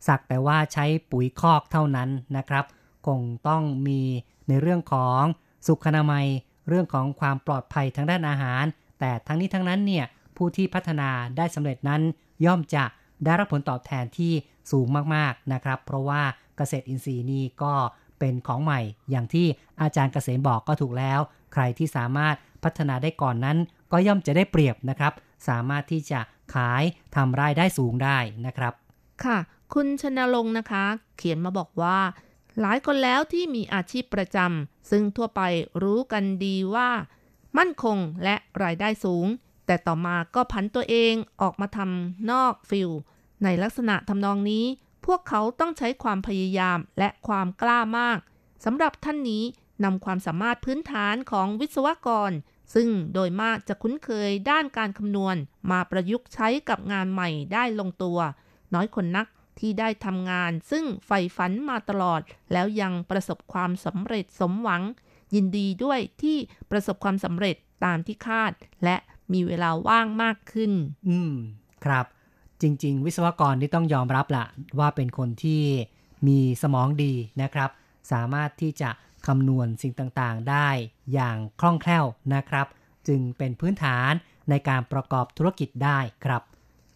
สักแต่ว่าใช้ปุ๋ยคอกเท่านั้นนะครับคงต้องมีในเรื่องของสุขอนามัยเรื่องของความปลอดภัยทางด้านอาหารแต่ทั้งนี้ทั้งนั้นเนี่ยผู้ที่พัฒนาได้สำเร็จนั้นย่อมจะได้รับผลตอบแทนที่สูงมากๆนะครับเพราะว่าเกษตรอินทรีย์นี่ก็เป็นของใหม่อย่างที่อาจารย์เกษมบอกก็ถูกแล้วใครที่สามารถพัฒนาได้ก่อนนั้นก็ย่อมจะได้เปรียบนะครับสามารถที่จะขายทำรายได้สูงได้นะครับค่ะคุณชนรงค์นะคะเขียนมาบอกว่าหลายคนแล้วที่มีอาชีพประจำซึ่งทั่วไปรู้กันดีว่ามั่นคงและรายได้สูงแต่ต่อมาก็ผันตัวเองออกมาทำนอกฟิลด์ในลักษณะทำนองนี้พวกเขาต้องใช้ความพยายามและความกล้ามากสำหรับท่านนี้นำความสามารถพื้นฐานของวิศวกรซึ่งโดยมากจะคุ้นเคยด้านการคำนวณมาประยุกต์ใช้กับงานใหม่ได้ลงตัวน้อยคนนักที่ได้ทำงานซึ่งใฝ่ฝันมาตลอดแล้วยังประสบความสำเร็จสมหวังยินดีด้วยที่ประสบความสำเร็จตามที่คาดและมีเวลาว่างมากขึ้นครับจริงๆวิศวกรนี่ต้องยอมรับล่ะว่าเป็นคนที่มีสมองดีนะครับสามารถที่จะคำนวณสิ่งต่างๆได้อย่างคล่องแคล่วนะครับจึงเป็นพื้นฐานในการประกอบธุรกิจได้ครับ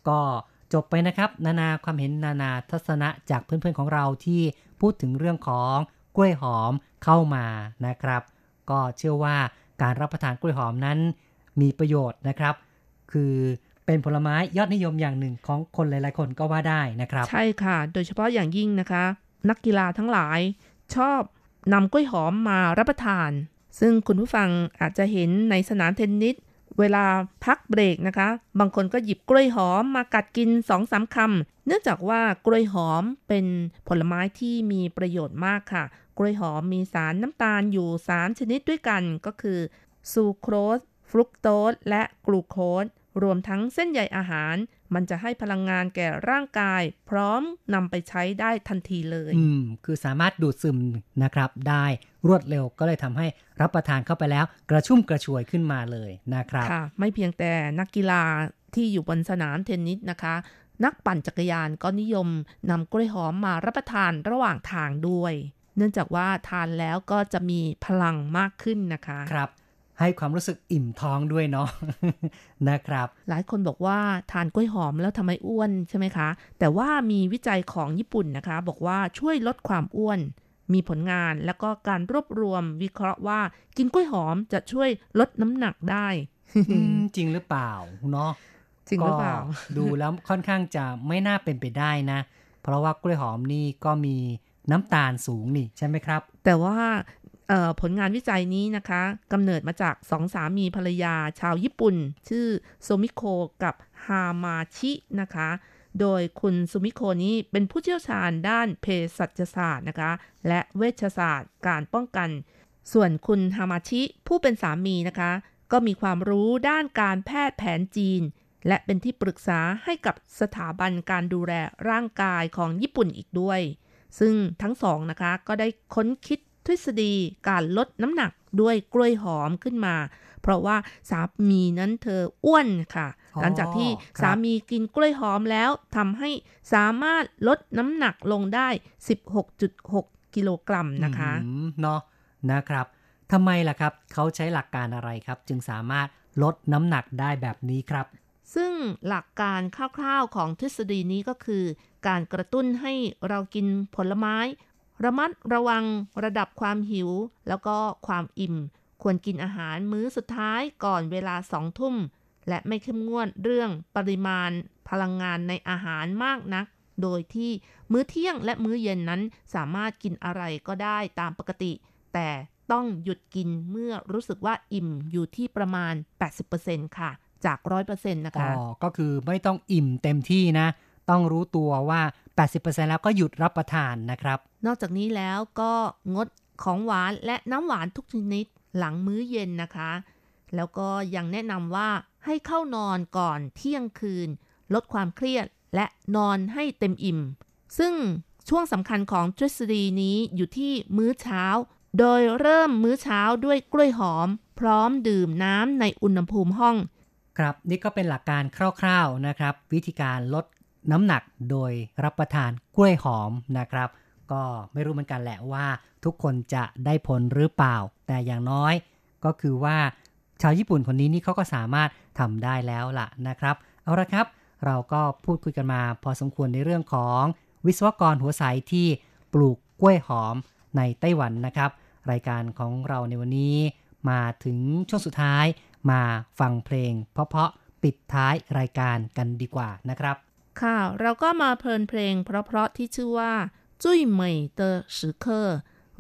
ก็จบไปนะครับนานาความเห็นนานาทัศนะจากเพื่อนๆของเราที่พูดถึงเรื่องของกล้วยหอมเข้ามานะครับก็เชื่อว่าการรับประทานกล้วยหอมนั้นมีประโยชน์นะครับคือเป็นผลไม้ยอดนิยมอย่างหนึ่งของคนหลายๆคนก็ว่าได้นะครับใช่ค่ะโดยเฉพาะอย่างยิ่งนะคะนักกีฬาทั้งหลายชอบนำกล้วยหอมมารับประทานซึ่งคุณผู้ฟังอาจจะเห็นในสนามเทนนิสเวลาพักเบรกนะคะบางคนก็หยิบกล้วยหอมมากัดกิน 2-3 คำเนื่องจากว่ากล้วยหอมเป็นผลไม้ที่มีประโยชน์มากค่ะกล้วยหอมมีสารน้ำตาลอยู่3ชนิดด้วยกันก็คือซูโครสฟรุกโตสและกลูโคสรวมทั้งเส้นใยอาหารมันจะให้พลังงานแก่ร่างกายพร้อมนำไปใช้ได้ทันทีเลยคือสามารถดูดซึมนะครับได้รวดเร็วก็เลยทำให้รับประทานเข้าไปแล้วกระชุ่มกระชวยขึ้นมาเลยนะครับค่ะไม่เพียงแต่นักกีฬาที่อยู่บนสนามเทนนิสนะคะนักปั่นจักรยานก็นิยมนำกล้วยหอมมารับประทานระหว่างทางด้วยเนื่องจากว่าทานแล้วก็จะมีพลังมากขึ้นนะคะครับให้ความรู้สึกอิ่มท้องด้วยเนาะนะครับหลายคนบอกว่าทานกล้วยหอมแล้วทำไมอ้วนใช่ไหมคะแต่ว่ามีวิจัยของญี่ปุ่นนะคะบอกว่าช่วยลดความอ้วนมีผลงานแล้วก็การรวบรวมวิเคราะห์ว่ากินกล้วยหอมจะช่วยลดน้ำหนักได้ จริงหรือเปล่าเนาะจริงหรือเปล่าดูแล้วค่อนข้างจะไม่น่าเป็นไปได้นะเพราะว่ากล้วยหอมนี่ก็มีน้ำตาลสูงนี่ใช่ไหมครับแต่ว่าผลงานวิจัยนี้นะคะกำเนิดมาจากสองสามีภรรยาชาวญี่ปุ่นชื่อโซมิโกะกับฮามาชินะคะโดยคุณโซมิโกะนี้เป็นผู้เชี่ยวชาญด้านเภสัชศาสตร์นะคะและเวชศาสตร์การป้องกันส่วนคุณฮามาชิผู้เป็นสามีนะคะก็มีความรู้ด้านการแพทย์แผนจีนและเป็นที่ปรึกษาให้กับสถาบันการดูแลร่างกายของญี่ปุ่นอีกด้วยซึ่งทั้งสองนะคะก็ได้ค้นคิดทฤษฎีการลดน้ำหนักด้วยกล้วยหอมขึ้นมาเพราะว่าสามีนั้นเธออ้วนค่ะหลังจากที่สามีกินกล้วยหอมแล้วทำให้สามารถลดน้ำหนักลงได้ 16.6 กิโลกรัมนะคะเนาะนะครับทำไมล่ะครับเขาใช้หลักการอะไรครับจึงสามารถลดน้ำหนักได้แบบนี้ครับซึ่งหลักการคร่าวๆของทฤษฎีนี้ก็คือการกระตุ้นให้เรากินผลไม้ระมัดระวังระดับความหิวแล้วก็ความอิ่มควรกินอาหารมื้อสุดท้ายก่อนเวลา 2 ทุ่มและไม่เข้มงวดเรื่องปริมาณพลังงานในอาหารมากนักโดยที่มื้อเที่ยงและมื้อเย็นนั้นสามารถกินอะไรก็ได้ตามปกติแต่ต้องหยุดกินเมื่อรู้สึกว่าอิ่มอยู่ที่ประมาณ 80% ค่ะ จาก 100% นะคะก็คือไม่ต้องอิ่มเต็มที่นะต้องรู้ตัวว่า 80% แล้วก็หยุดรับประทานนะครับนอกจากนี้แล้วก็งดของหวานและน้ำหวานทุกชนิดหลังมื้อเย็นนะคะแล้วก็ยังแนะนำว่าให้เข้านอนก่อนเที่ยงคืนลดความเครียดและนอนให้เต็มอิ่มซึ่งช่วงสำคัญของทฤษฎีนี้อยู่ที่มื้อเช้าโดยเริ่มมื้อเช้าด้วยกล้วยหอมพร้อมดื่มน้ำในอุณหภูมิห้องครับนี่ก็เป็นหลักการคร่าวๆนะครับวิธีการลดน้ำหนักโดยรับประทานกล้วยหอมนะครับก็ไม่รู้เหมือนกันแหละว่าทุกคนจะได้ผลหรือเปล่าแต่อย่างน้อยก็คือว่าชาวญี่ปุ่นคนนี้นี่เขาก็สามารถทำได้แล้วล่ะนะครับเอาละครับเราก็พูดคุยกันมาพอสมควรในเรื่องของวิศวกรหัวใสที่ปลูกกล้วยหอมในไต้หวันนะครับรายการของเราในวันนี้มาถึงช่วงสุดท้ายมาฟังเพลงเพราะๆปิดท้ายรายการกันดีกว่านะครับค่ะเราก็มาเพลินเพลงเพราะๆที่ชื่อว่าจุ้ยเหมยเตอสึเคอ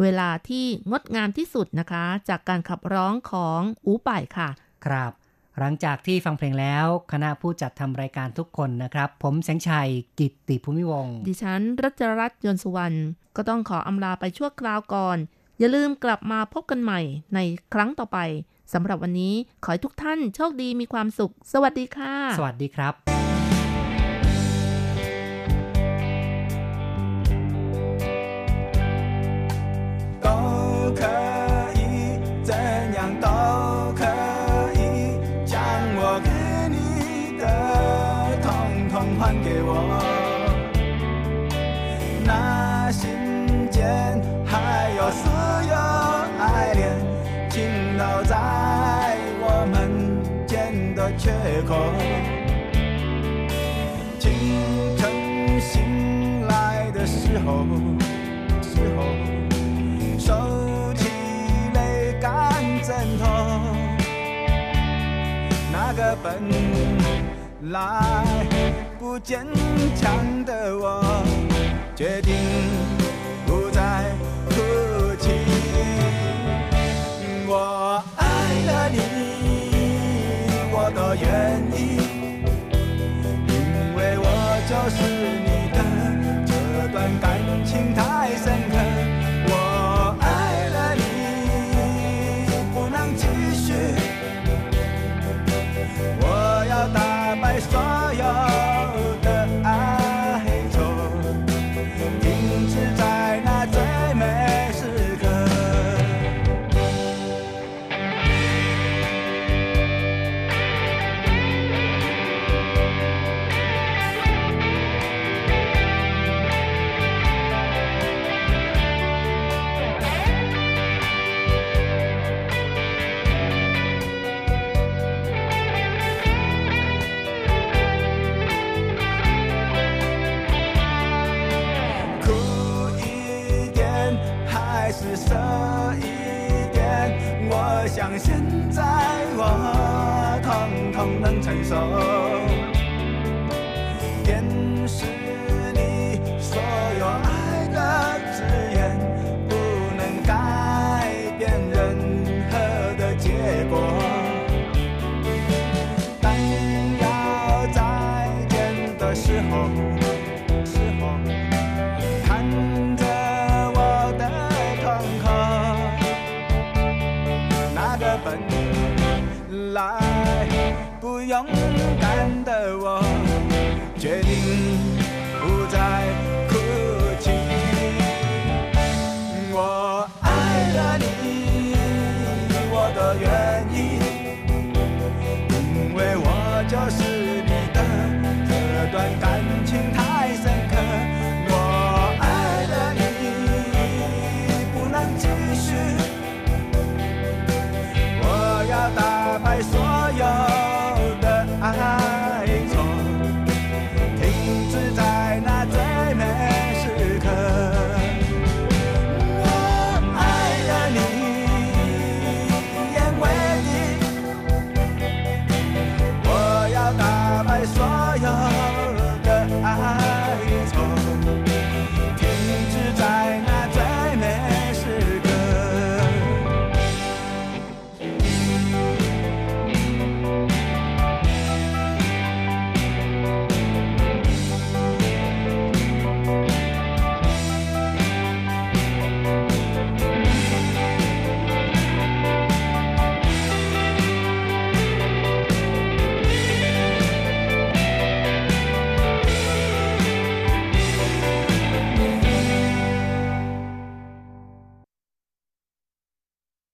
เวลาที่งดงามที่สุดนะคะจากการขับร้องของอู๋ป่ายค่ะครับหลังจากที่ฟังเพลงแล้วคณะผู้จัดทำรายการทุกคนนะครับผมแสงชัยกิตติภูมิวงศ์ดิฉันรัชรัตน์ยนต์สุวรรณก็ต้องขออำลาไปชั่วคราวก่อนอย่าลืมกลับมาพบกันใหม่ในครั้งต่อไปสำหรับวันนี้ขอให้ทุกท่านโชคดีมีความสุขสวัสดีค่ะสวัสดีครับ缺口，清晨醒来的时候，手起泪干枕头，那个本来不坚强的我，决定不再哭泣。我爱了你。我都愿意，因为我就是你的，这段感情太深刻，我爱了你，不能继续，我要打败所有的哀愁，停止在那最美时刻。像现在我统统能承受，电视里所有爱的字眼不能改变任何的结果，但要再见的时候看着我的瞳孔，本来不勇敢的我，决定